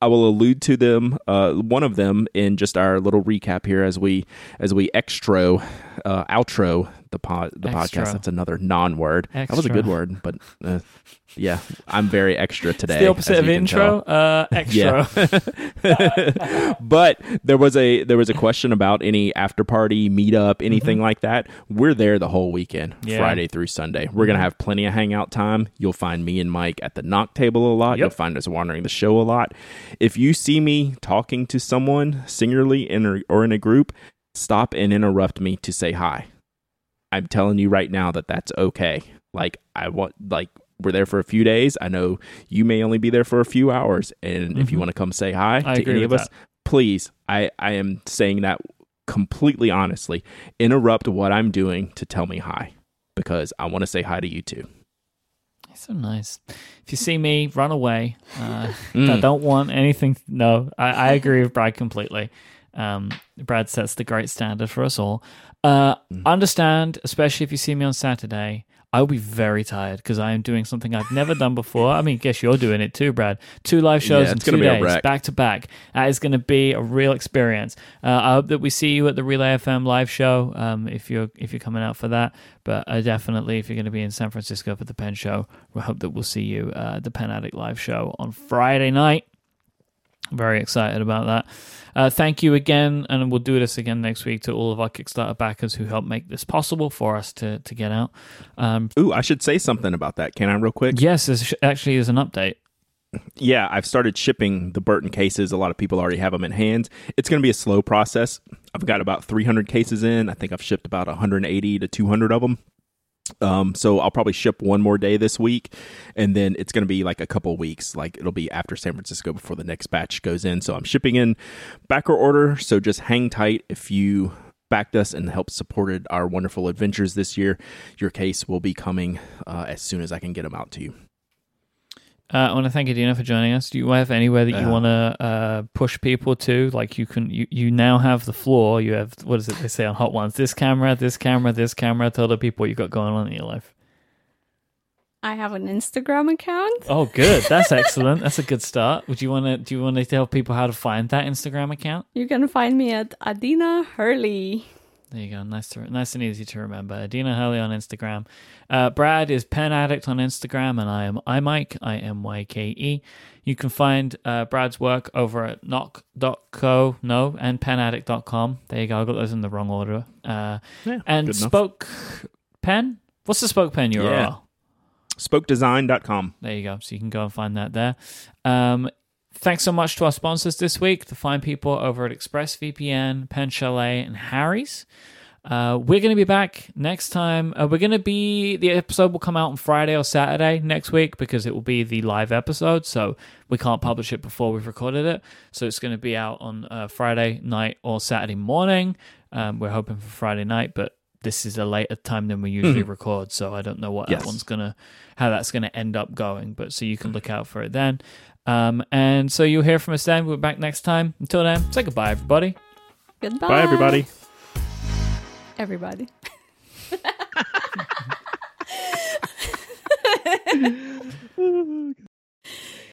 allude to them, one of them, in just our little recap here as we outro the podcast. That's another non-word. Extra. That was a good word, but yeah, I'm very extra today. It's the opposite of intro, extra. Yeah. But there was a question about any after party, meetup, anything like that. We're there the whole weekend, Friday through Sunday. We're gonna have plenty of hangout time. You'll find me and Mike at the Nock table a lot. You'll find us wandering the show a lot. If you see me talking to someone singularly or in a group, stop and interrupt me to say hi. I'm telling you right now that's okay. Like we're there for a few days. I know you may only be there for a few hours, and if you want to come say hi to any of us, please. I am saying that completely honestly. Interrupt what I'm doing to tell me hi, because I want to say hi to you too. So nice. If you see me, run away. I don't want anything. No, I agree with Brad completely. Brad sets the great standard for us all. Understand, especially if you see me on Saturday, I'll be very tired because I am doing something I've never done before. I mean, guess you're doing it too, Brad. 2 live shows in 2 days, back to back. That is going to be a real experience. I hope that we see you at the Relay FM live show if you're coming out for that. But definitely, if you're going to be in San Francisco for the Pen Show, we hope that we'll see you at the Pen Addict live show on Friday night. Very excited about that. Thank you again, and we'll do this again next week, to all of our Kickstarter backers who helped make this possible for us to get out. I should say something about that. Can I real quick? Yes, this actually is an update. Yeah, I've started shipping the Burton cases. A lot of people already have them in hand. It's going to be a slow process. I've got about 300 cases in. I think I've shipped about 180 to 200 of them. So I'll probably ship one more day this week, and then it's going to be like a couple weeks. Like it'll be after San Francisco before the next batch goes in. So I'm shipping in backer order. So just hang tight. If you backed us and helped supported our wonderful adventures this year, your case will be coming as soon as I can get them out to you. I want to thank Adina for joining us. Do you have anywhere that you want to push people to? Like you can, you now have the floor. You have, what is it they say on Hot Ones? This camera, this camera, this camera. Tell the people what you've got going on in your life. I have an Instagram account. Oh, good. That's excellent. That's a good start. Do you want to tell people how to find that Instagram account? You can find me at Adina Hurley. There you go. Nice and easy to remember. Adina Hurley on Instagram. Brad is Pen Addict on Instagram, and I am iMike, I-M-Y-K-E. You can find Brad's work over at Nock.co, and penaddict.com. There you go. I got those in the wrong order. And Spoke Pen? What's the Spoke Pen URL? Yeah. SpokeDesign.com. There you go. So you can go and find that there. Thanks so much to our sponsors this week, the fine people over at ExpressVPN, Pen Chalet, and Harry's. We're going to be back next time. The episode will come out on Friday or Saturday next week because it will be the live episode, so we can't publish it before we've recorded it. So it's going to be out on Friday night or Saturday morning. We're hoping for Friday night, but this is a later time than we usually record, so I don't know what that one's how that's going to end up going, but so you can look out for it then. And so you'll hear from us then. We'll be back next time. Until then, say goodbye, everybody. Goodbye. Bye, everybody. Everybody.